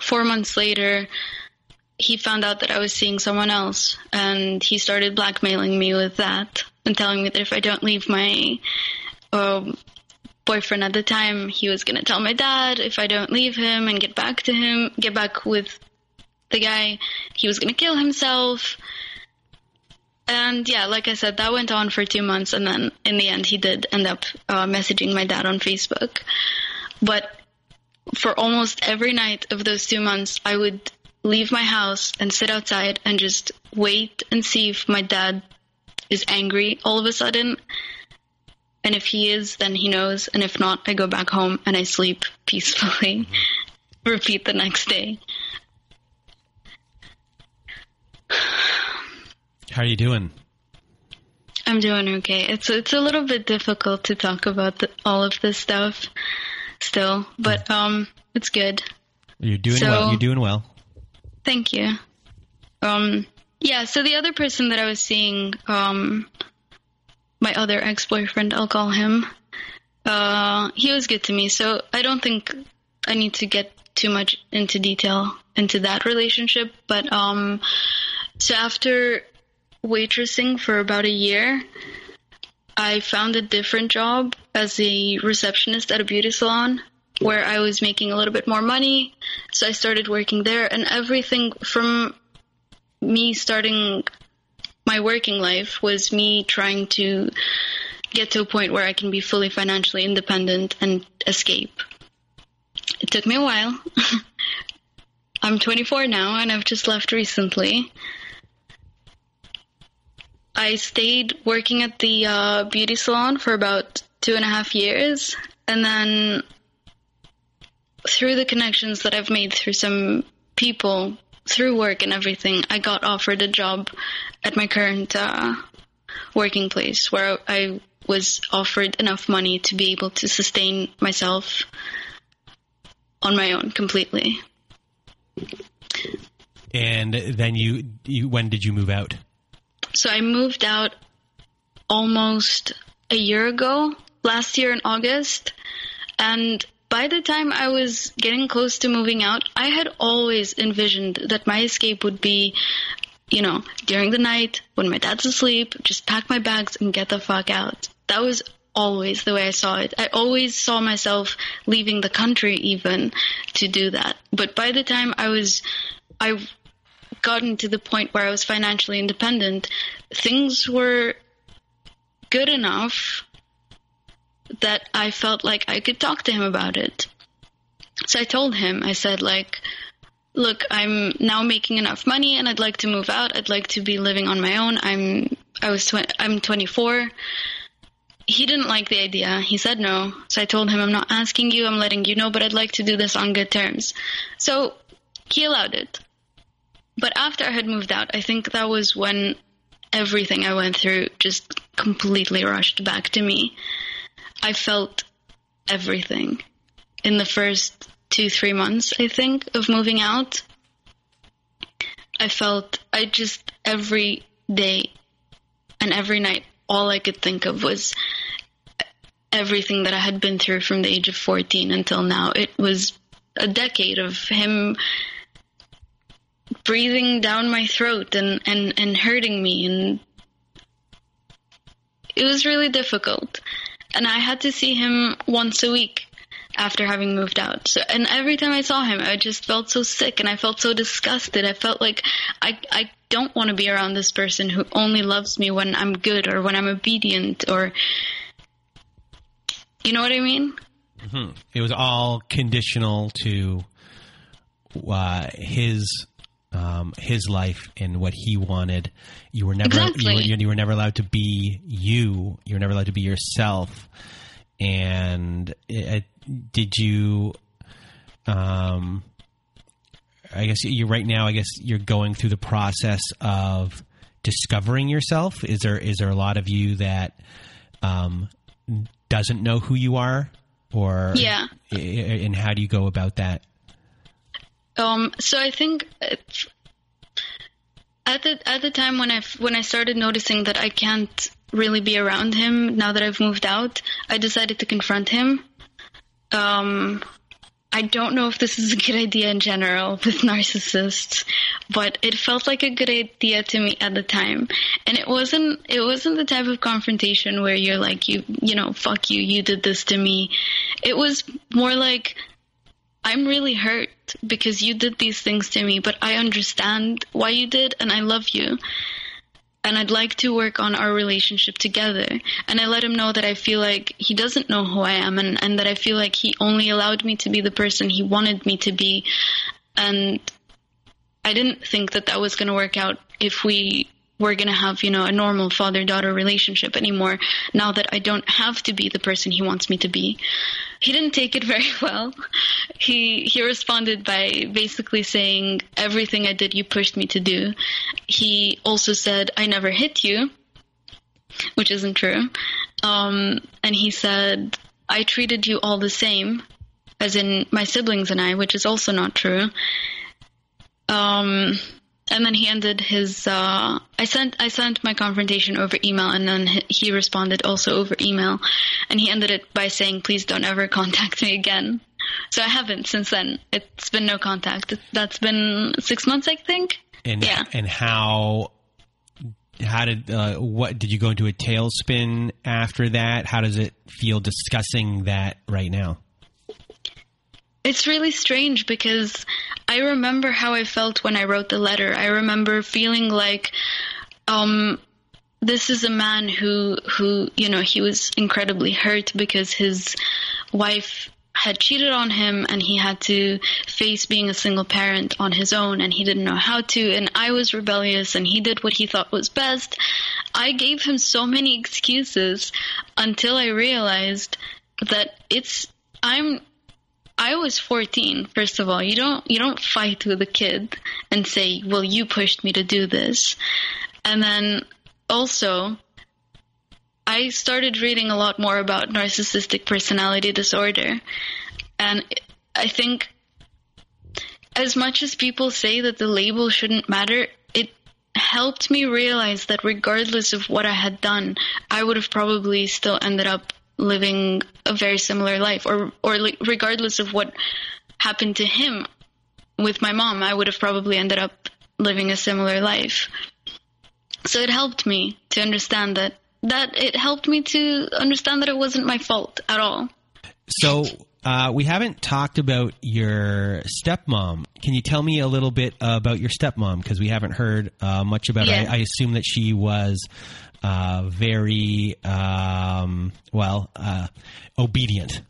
four months later, he found out that I was seeing someone else, and he started blackmailing me with that and telling me that if I don't leave my um, boyfriend at the time, he was going to tell my dad. If I don't leave him and get back to him, get back with the guy, he was going to kill himself. And yeah, like I said, that went on for two months. And then in the end, he did end up uh, messaging my dad on Facebook. But for almost every night of those two months, I would leave my house and sit outside and just wait and see if my dad is angry all of a sudden. And if he is, then he knows. And if not, I go back home and I sleep peacefully. Repeat the next day. How are you doing? I'm doing okay. It's, it's a little bit difficult to talk about the, all of this stuff still, but um, it's good. You're doing so, well. You're doing well. Thank you. Um, yeah, so the other person that I was seeing, um, my other ex-boyfriend, I'll call him, uh, he was good to me. So I don't think I need to get too much into detail into that relationship. But um, so after waitressing for about a year, I found a different job as a receptionist at a beauty salon, where I was making a little bit more money. So I started working there, and everything from me starting my working life was me trying to get to a point where I can be fully financially independent and escape. It took me a while. I'm twenty-four now, and I've just left recently. I stayed working at the uh, beauty salon for about two and a half years, and then through the connections that I've made through some people, through work and everything, I got offered a job at my current uh, working place where I was offered enough money to be able to sustain myself on my own completely. And then you, you when did you move out? So I moved out almost a year ago, last year in August. And by the time I was getting close to moving out, I had always envisioned that my escape would be, you know, during the night when my dad's asleep, just pack my bags and get the fuck out. That was always the way I saw it. I always saw myself leaving the country even to do that. But by the time I was, I've gotten to the point where I was financially independent, things were good enough that I felt like I could talk to him about it. So I told him, I said, like, look, I'm now making enough money and I'd like to move out. I'd like to be living on my own. I'm, I was, tw- I'm twenty-four. He didn't like the idea. He said no. So I told him, I'm not asking you, I'm letting you know, but I'd like to do this on good terms. So he allowed it. But after I had moved out, I think that was when everything I went through just completely rushed back to me. I felt everything in the first two, three months, I think, of moving out. I felt, I just, every day and every night, all I could think of was everything that I had been through from the age of fourteen until now. It was a decade of him breathing down my throat and, and, and hurting me. And it was really difficult. And I had to see him once a week after having moved out. So, and every time I saw him, I just felt so sick and I felt so disgusted. I felt like I I don't want to be around this person who only loves me when I'm good or when I'm obedient or, you know what I mean? Mm-hmm. It was all conditional to uh, his um, his life and what he wanted. You were never exactly. you, were, you were never allowed to be you. You were never allowed to be yourself. And it, it, did you? Um, I guess you right now. I guess you're going through the process of discovering yourself. Is there is there a lot of you that um, doesn't know who you are? Or yeah, and how do you go about that? Um, so I think at the at the time when I when I started noticing that I can't really be around him now that I've moved out, I decided to confront him. Um, I don't know if this is a good idea in general with narcissists, but it felt like a good idea to me at the time. And it wasn't it wasn't the type of confrontation where you're like, you you know, fuck you, you did this to me. It was more like, I'm really hurt because you did these things to me, but I understand why you did and I love you. And I'd like to work on our relationship together. And I let him know that I feel like he doesn't know who I am and, and that I feel like he only allowed me to be the person he wanted me to be. And I didn't think that that was going to work out if we were going to have, you know, a normal father-daughter relationship anymore, now that I don't have to be the person he wants me to be. He didn't take it very well. He he responded by basically saying, everything I did, you pushed me to do. He also said, I never hit you, which isn't true. Um, and he said, I treated you all the same, as in my siblings and I, which is also not true. Um, and then he ended his... Uh, I sent I sent my confrontation over email, and then he responded also over email. And he ended it by saying, please don't ever contact me again. So I haven't since then. It's been no contact. That's been six months, I think. And yeah. And how how did uh, what did you go into a tailspin after that? How does it feel discussing that right now? It's really strange because I remember how I felt when I wrote the letter. I remember feeling like um, this is a man who who you know, he was incredibly hurt because his wife had cheated on him and he had to face being a single parent on his own and he didn't know how to. And I was rebellious and he did what he thought was best. I gave him so many excuses until I realized that it's, I'm I was fourteen, first of all. You don't you don't fight with a kid and say, well, you pushed me to do this. And then also, I started reading a lot more about narcissistic personality disorder. And I think as much as people say that the label shouldn't matter, it helped me realize that regardless of what I had done, I would have probably still ended up living a very similar life, or or regardless of what happened to him with my mom, I would have probably ended up living a similar life. So it helped me to understand that, that it helped me to understand that it wasn't my fault at all. So uh, we haven't talked about your stepmom. Can you tell me a little bit about your stepmom? Because we haven't heard uh, much about yeah. her. I, I assume that she was Uh, very, um, well, uh, obedient.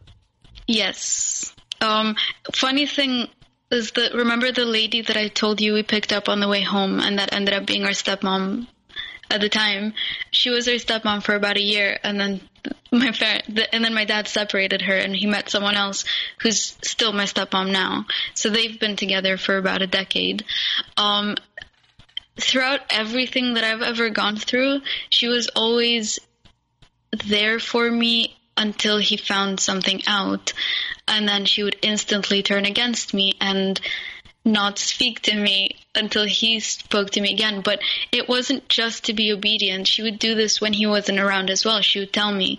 Yes. Um, funny thing is that, remember the lady that I told you we picked up on the way home and that ended up being our stepmom at the time? She was our stepmom for about a year, and then my parent, and then my dad separated her and he met someone else who's still my stepmom now. So they've been together for about a decade. Um, Throughout everything that I've ever gone through, she was always there for me until he found something out. And then she would instantly turn against me and not speak to me until he spoke to me again. But it wasn't just to be obedient. She would do this when he wasn't around as well. She would tell me,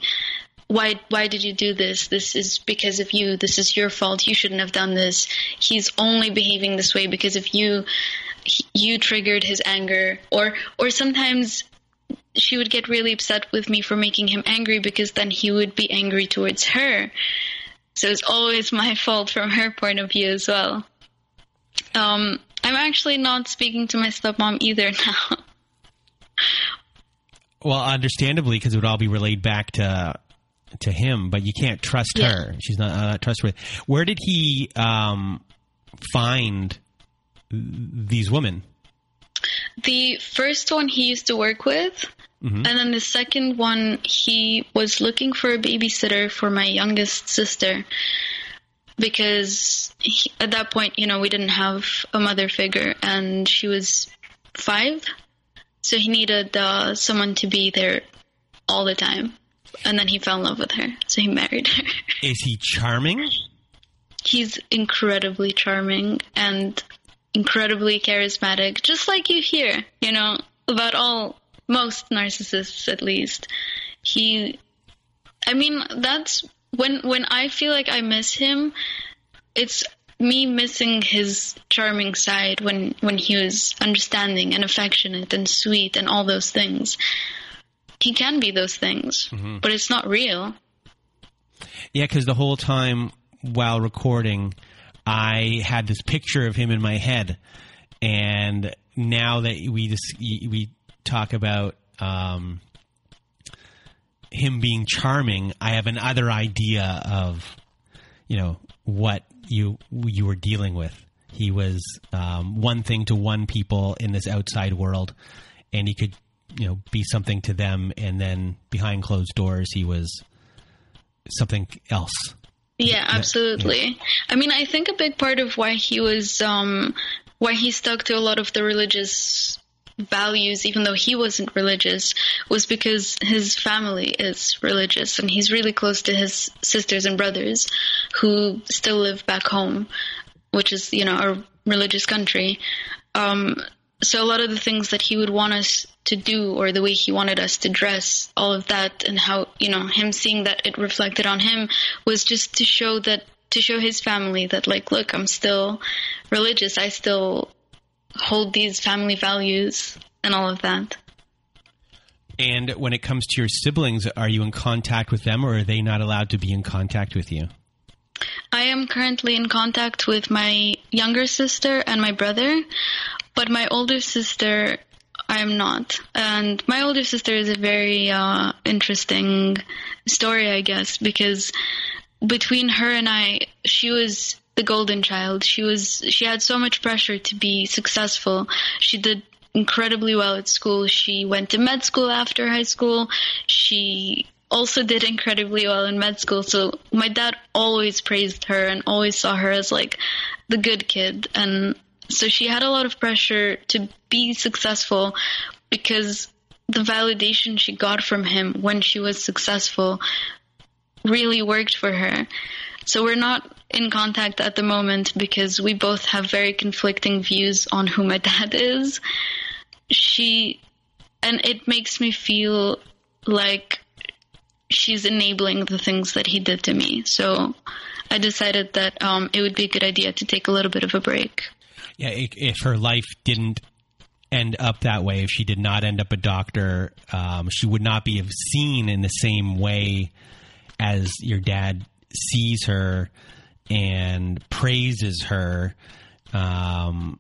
Why why did you do this? This is because of you. This is your fault. You shouldn't have done this. He's only behaving this way because of you. He, you triggered his anger. Or or sometimes she would get really upset with me for making him angry, because then he would be angry towards her. So it's always my fault from her point of view as well. Um, I'm actually not speaking to my stepmom either now. Well, understandably, because it would all be relayed back to... to him, but you can't trust yeah. her. She's not, uh, not trustworthy. Where did he um, find these women? The first one he used to work with, mm-hmm. and then the second one, he was looking for a babysitter for my youngest sister, because he, at that point, you know, we didn't have a mother figure, and she was five, so he needed uh, someone to be there all the time. And then he fell in love with her, so he married her. Is he charming? He's incredibly charming and incredibly charismatic, just like you hear, you know, about all, most narcissists at least. He, I mean, that's, when, when I feel like I miss him, it's me missing his charming side when, when he was understanding and affectionate and sweet and all those things. He can be those things, mm-hmm. but it's not real. Yeah, because the whole time while recording, I had this picture of him in my head, and now that we just we talk about um, him being charming, I have another idea of, you know, what you you were dealing with. He was um, one thing to one people in this outside world, and he could, you know, be something to them, and then behind closed doors, he was something else. Yeah, absolutely. Yeah. I mean, I think a big part of why he was, um, why he stuck to a lot of the religious values, even though he wasn't religious, was because his family is religious, and he's really close to his sisters and brothers who still live back home, which is, you know, a religious country. Um, so a lot of the things that he would want us to do, or the way he wanted us to dress, all of that, and how, you know, him seeing that it reflected on him, was just to show that, to show his family that, like, look, I'm still religious. I still hold these family values and all of that. And when it comes to your siblings, are you in contact with them, or are they not allowed to be in contact with you? I am currently in contact with my younger sister and my brother, but my older sister, I am not. And my older sister is a very uh, interesting story, I guess, because between her and I, she was the golden child. She was, she had so much pressure to be successful. She did incredibly well at school. She went to med school after high school. She also did incredibly well in med school. So my dad always praised her and always saw her as like the good kid. And so she had a lot of pressure to be successful because the validation she got from him when she was successful really worked for her. So we're not in contact at the moment because we both have very conflicting views on who my dad is. She, and it makes me feel like she's enabling the things that he did to me. So I decided that um, it would be a good idea to take a little bit of a break. Yeah, if her life didn't end up that way, if she did not end up a doctor, um, she would not be seen in the same way as your dad sees her and praises her um,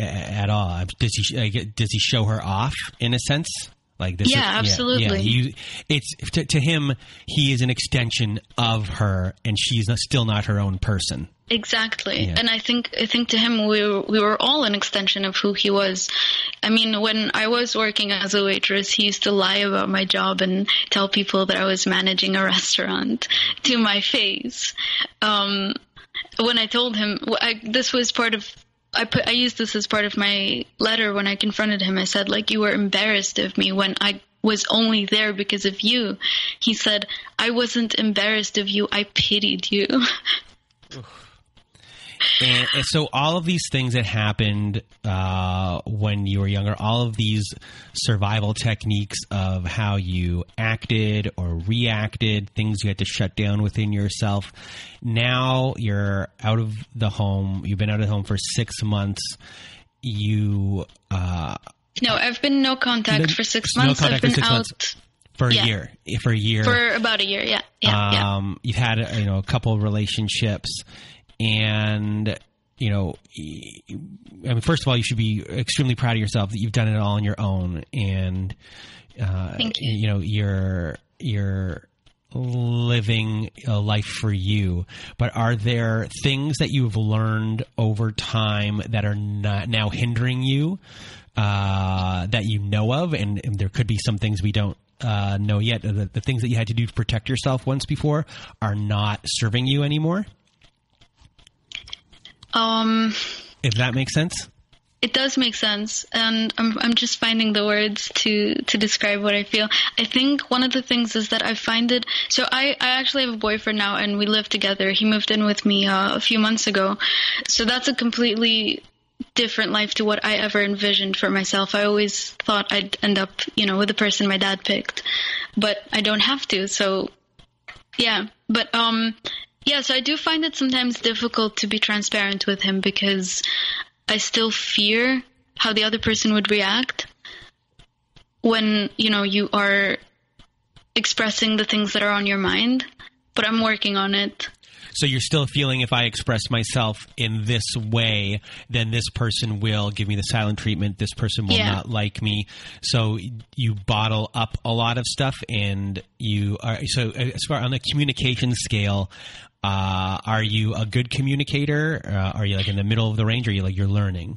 at all. Does he does he show her off in a sense? Like this yeah, is, absolutely. Yeah, yeah. He, it's to, to him, he is an extension of her, and she's not, still not her own person. Exactly, yeah. And I think I think to him, we were, we were all an extension of who he was. I mean, when I was working as a waitress, he used to lie about my job and tell people that I was managing a restaurant to my face. Um, when I told him, I, this was part of. I put, I used this as part of my letter when I confronted him. I said, like, you were embarrassed of me when I was only there because of you. He said, I wasn't embarrassed of you. I pitied you. and, and so all of these things that happened uh, when you were younger, all of these survival techniques of how you acted or reacted, things you had to shut down within yourself. Now you're out of the home. You've been out of the home for six months. You uh, no, I've been no contact no, for six months. No contact I've been for six out. Months. For a yeah. year, for a year, for about a year, yeah, yeah. Um, yeah. You've had, you know, a couple of relationships, and you know, I mean, first of all, you should be extremely proud of yourself that you've done it all on your own, and uh, Thank you. you know, you're you're living a life for you. But are there things that you've learned over time that are not now hindering you uh, that you know of, and, and there could be some things we don't. Uh, no, yet the, the things that you had to do to protect yourself once before are not serving you anymore. Um, if that makes sense, it does make sense, and I'm I'm just finding the words to to describe what I feel. I think one of the things is that I find it. So I I actually have a boyfriend now, and we live together. He moved in with me uh, a few months ago, so that's a completely different life to what I ever envisioned for myself. I always thought I'd end up, you know, with the person my dad picked, but I don't have to. So yeah, but, um, yeah, so I do find it sometimes difficult to be transparent with him because I still fear how the other person would react when, you know, you are expressing the things that are on your mind, but I'm working on it. So you're still feeling if I express myself in this way, then this person will give me the silent treatment. This person will yeah. not like me. So you bottle up a lot of stuff, and you are so as far on a communication scale. Uh, are you a good communicator? Uh, are you like in the middle of the range? Or are you like you're learning?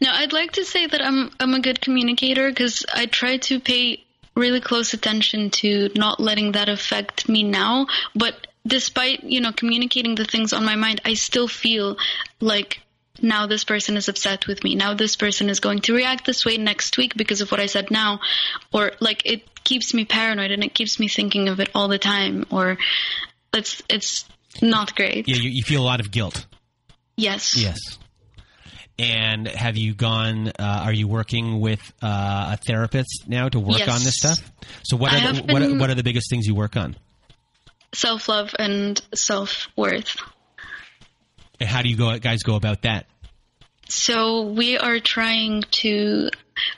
No, I'd like to say that I'm I'm a good communicator because I try to pay really close attention to not letting that affect me now, but. Despite, you know, communicating the things on my mind, I still feel like now this person is upset with me. Now this person is going to react this way next week because of what I said now. Or like it keeps me paranoid and it keeps me thinking of it all the time. Or it's it's not great. Yeah, you, you feel a lot of guilt. Yes. Yes. And have you gone? Uh, are you working with uh, a therapist now to work yes. on this stuff? So what are the, been, what are, what are the biggest things you work on? Self-love and self-worth. And how do you go, guys go about that? So we are trying to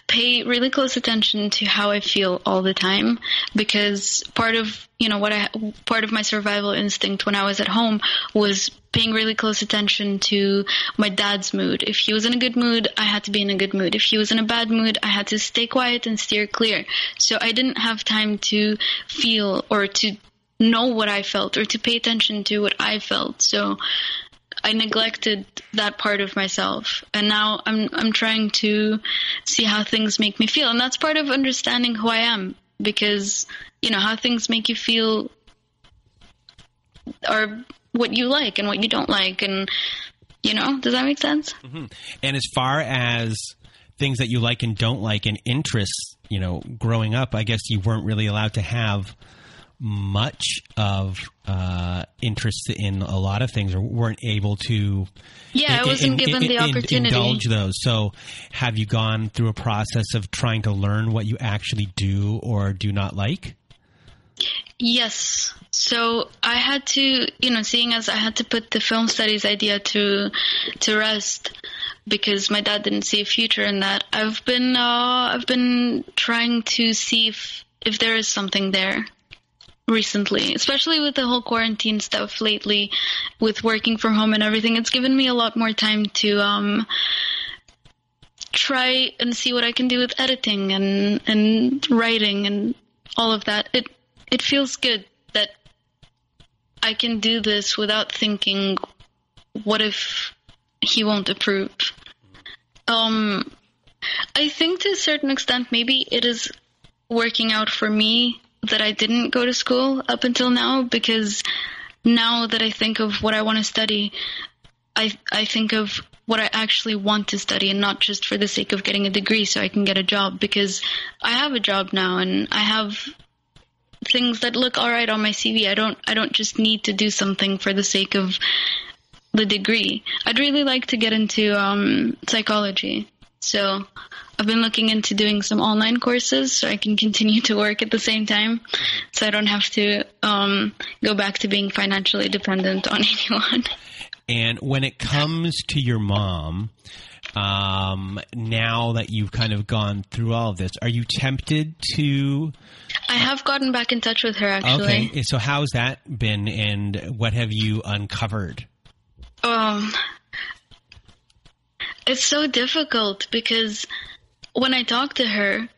pay really close attention to how I feel all the time because part of, you know, what I, part of my survival instinct when I was at home was paying really close attention to my dad's mood. If he was in a good mood, I had to be in a good mood. If he was in a bad mood, I had to stay quiet and steer clear. So I didn't have time to feel or to know what I felt or to pay attention to what I felt. So I neglected that part of myself. And now I'm I'm trying to see how things make me feel. And that's part of understanding who I am. because, you know, how things make you feel are what you like and what you don't like. And, you know, does that make sense? Mm-hmm. And as far as things that you like and don't like and interests, you know, growing up, I guess you weren't really allowed to have much of uh, interest in a lot of things, or weren't able to. Yeah, in, I wasn't in, given in, the opportunity. In, indulge those. So have you gone through a process of trying to learn what you actually do or do not like? Yes. So I had to, you know, seeing as I had to put the film studies idea to to rest because my dad didn't see a future in that. I've been uh, I've been trying to see if if there is something there. Recently, especially with the whole quarantine stuff lately, with working from home and everything, it's given me a lot more time to um, try and see what I can do with editing and, and writing and all of that. It it feels good that I can do this without thinking, what if he won't approve? Um, I think to a certain extent, maybe it is working out for me that I didn't go to school up until now, because now that I think of what I want to study, I I think of what I actually want to study and not just for the sake of getting a degree so I can get a job, because I have a job now and I have things that look all right on my C V. I don't I don't just need to do something for the sake of the degree. I'd really like to get into um, psychology. So I've been looking into doing some online courses so I can continue to work at the same time, so I don't have to um, go back to being financially dependent on anyone. And when it comes to your mom, um, now that you've kind of gone through all of this, are you tempted to... I have gotten back in touch with her, actually. Okay, so how's that been, and what have you uncovered? Um, it's so difficult because... when I talk to her,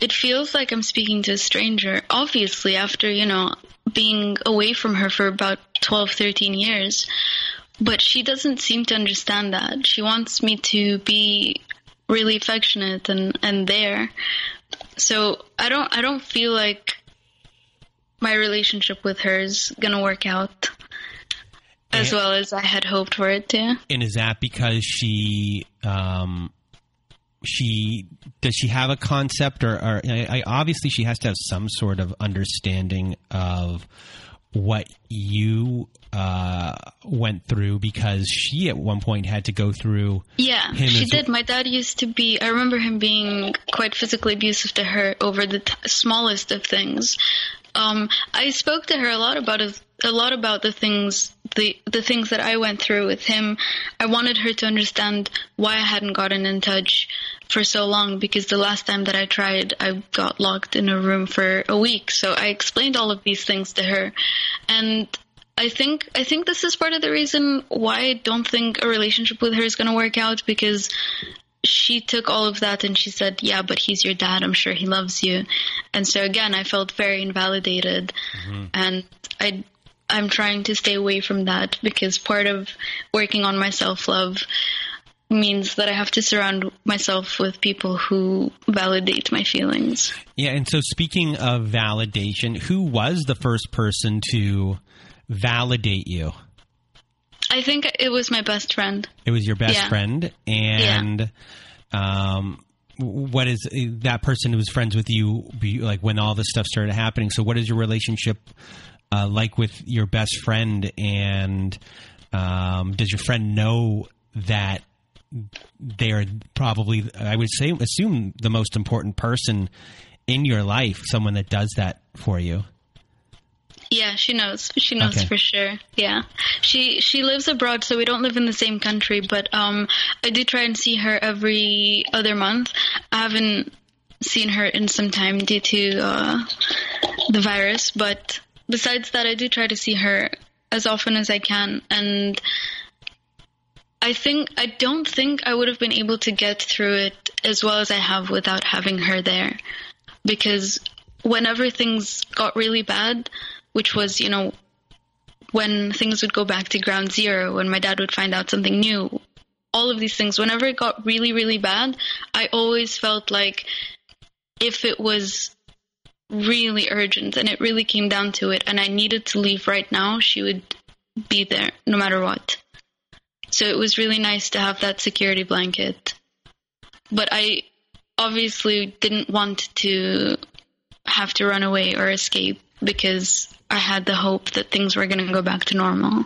it feels like I'm speaking to a stranger. Obviously, after, you know, being away from her for about twelve, thirteen years. But she doesn't seem to understand that. She wants me to be really affectionate and, and there. So I don't I don't feel like my relationship with her is going to work out as well as I had hoped for it to. And is that because she... Um... She does she have a concept or, or I, I, obviously she has to have some sort of understanding of what you uh, went through, because she at one point had to go through. Yeah, him she did. Well. My dad used to be, I remember him being quite physically abusive to her over the t- smallest of things. Um, I spoke to her a lot about it, a lot about the things the the things that I went through with him. I wanted her to understand why I hadn't gotten in touch for so long, because the last time that I tried, I got locked in a room for a week. So I explained all of these things to her, and I think I think this is part of the reason why I don't think a relationship with her is going to work out, because she took all of that and she said, yeah, but he's your dad. I'm sure he loves you. And so again, I felt very invalidated, mm-hmm. and I, I'm trying to stay away from that, because part of working on my self-love means that I have to surround myself with people who validate my feelings. Yeah. And so speaking of validation, who was the first person to validate you? I think it was my best friend. It was your best yeah. friend. And yeah. um, what is that person who was friends with you, like when all this stuff started happening? So what is your relationship uh, like with your best friend? And um, does your friend know that they're probably, I would say, assume the most important person in your life, someone that does that for you? Yeah, she knows. She knows okay. for sure. Yeah. She she lives abroad, so we don't live in the same country, but um, I do try and see her every other month. I haven't seen her in some time due to uh, the virus, but besides that, I do try to see her as often as I can. And I think I don't think I would have been able to get through it as well as I have without having her there, because whenever things got really bad, which was, you know, when things would go back to ground zero, when my dad would find out something new, all of these things, whenever it got really, really bad, I always felt like if it was really urgent, and it really came down to it, and I needed to leave right now, she would be there no matter what. So it was really nice to have that security blanket. But I obviously didn't want to have to run away or escape, because I had the hope that things were going to go back to normal.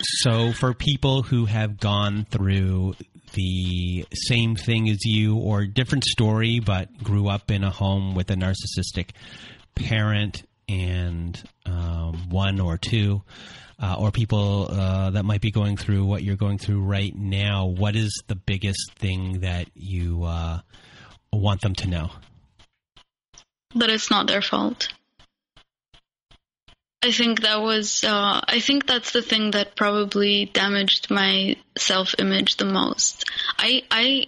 So for people who have gone through the same thing as you, or different story, but grew up in a home with a narcissistic parent and um, one or two, uh, or people uh, that might be going through what you're going through right now, what is the biggest thing that you uh, want them to know? That it's not their fault. I think that was, uh, I think that's the thing that probably damaged my self-image the most. I, I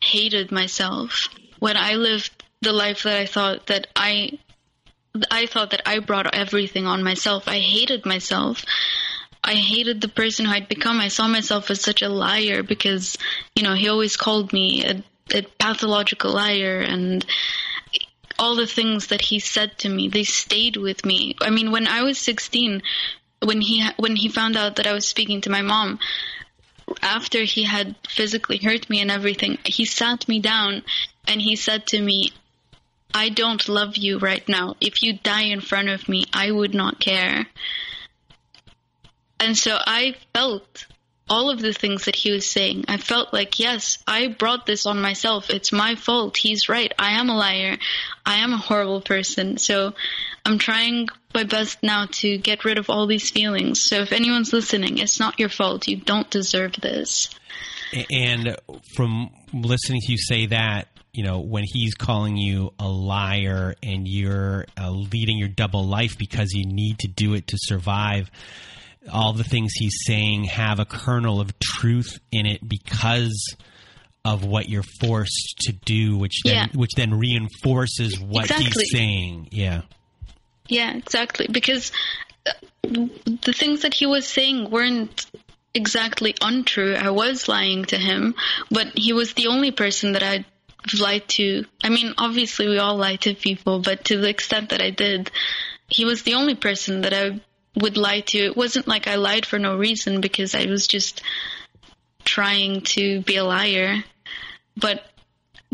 hated myself when I lived the life that I thought that I, I thought that I brought everything on myself. I hated myself. I hated the person who I'd become. I saw myself as such a liar because, you know, he always called me a, a pathological liar, and all the things that he said to me, they stayed with me. I mean, when I was sixteen, when he when he found out that I was speaking to my mom, after he had physically hurt me and everything, he sat me down and he said to me, "I don't love you right now. If you die in front of me, I would not care." And so I felt all of the things that he was saying. I felt like, yes, I brought this on myself. It's my fault. He's right. I am a liar. I am a horrible person. So I'm trying my best now to get rid of all these feelings. So if anyone's listening, it's not your fault. You don't deserve this. And from listening to you say that, you know, when he's calling you a liar and you're uh, leading your double life because you need to do it to survive, all the things he's saying have a kernel of truth in it because of what you're forced to do, which then, yeah. which then reinforces what exactly. he's saying. Yeah. Yeah, exactly. Because the things that he was saying weren't exactly untrue. I was lying to him, but he was the only person that I'd lied to. I mean, obviously we all lie to people, but to the extent that I did, he was the only person that I would lie to. It wasn't like I lied for no reason because I was just trying to be a liar. But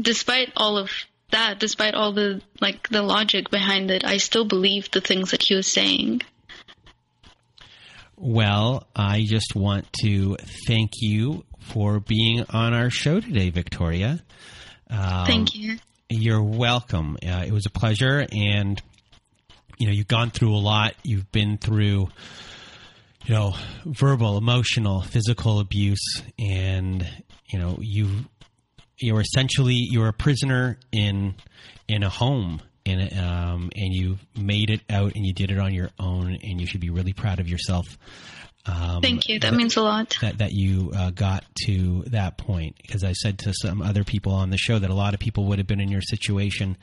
despite all of that, despite all the, like, the logic behind it, I still believed the things that he was saying. Well, I just want to thank you for being on our show today, Victoria. Um, thank you. You're welcome. Uh, it was a pleasure, and you know, you've gone through a lot. You've been through, you know, verbal, emotional, physical abuse, and you know, you you're essentially you're a prisoner in in a home, and um, and you made it out, and you did it on your own, and you should be really proud of yourself. Um, Thank you. That, that means a lot. That that you uh, got to that point, because I said to some other people on the show that a lot of people would have been in your situation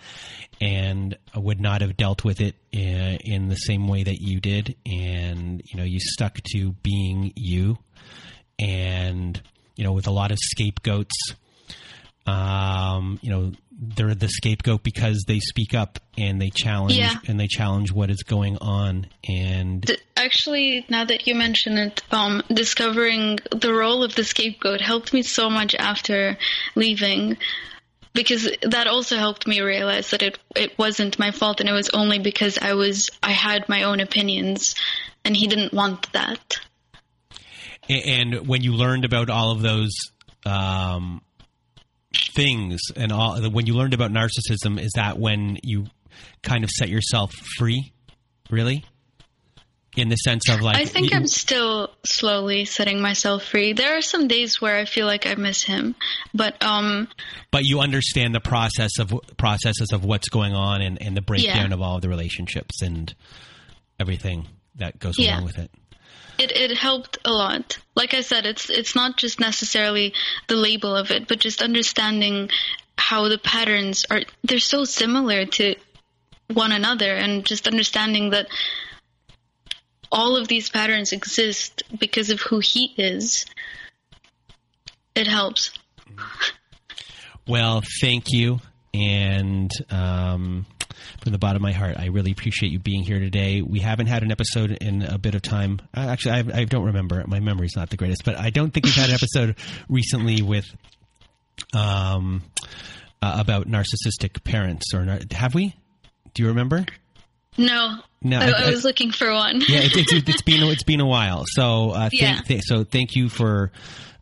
and would not have dealt with it in, in the same way that you did. And, you know, you stuck to being you, and, you know, with a lot of scapegoats, um, you know, they're the scapegoat because they speak up and they challenge yeah. and they challenge what is going on. And actually, now that you mention it, um, discovering the role of the scapegoat helped me so much after leaving, because that also helped me realize that it, it wasn't my fault. And it was only because I was, I had my own opinions, and he didn't want that. And when you learned about all of those, um, things and all, when you learned about narcissism, is that when you kind of set yourself free, really? In the sense of like, I think you, I'm still slowly setting myself free. There are some days where I feel like I miss him, but um, but you understand the process of processes of what's going on, and, and the breakdown yeah. of all of the relationships and everything that goes yeah. along with it. It it helped a lot. Like I said, it's it's not just necessarily the label of it, but just understanding how the patterns are. They're so similar to one another, and just understanding that all of these patterns exist because of who he is. It helps. Well, thank you, and um, from the bottom of my heart, I really appreciate you being here today. We haven't had an episode in a bit of time. Actually, I, I don't remember. My memory's not the greatest, but I don't think we've had an episode recently with um, uh, about narcissistic parents. or nar- Have we? Do you remember? No. No, I, I, I was looking for one. yeah, it, it, it's been it's been a while. So uh, yeah. thank, th- so thank you for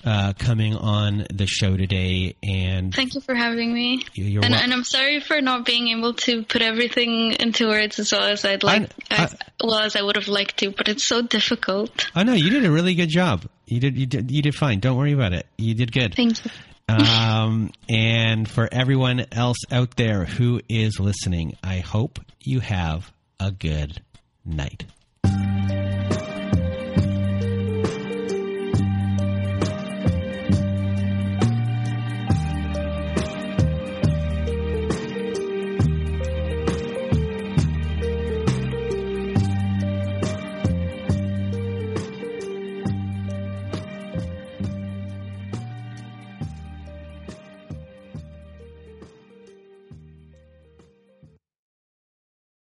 uh, coming on the show today, and thank you for having me. You're and, and I'm sorry for not being able to put everything into words as well as I'd like, I, I, as well as I would have liked to. But it's so difficult. I know you did a really good job. You did you did you did fine. Don't worry about it. You did good. Thank you. Um, and for everyone else out there who is listening, I hope you have a good night.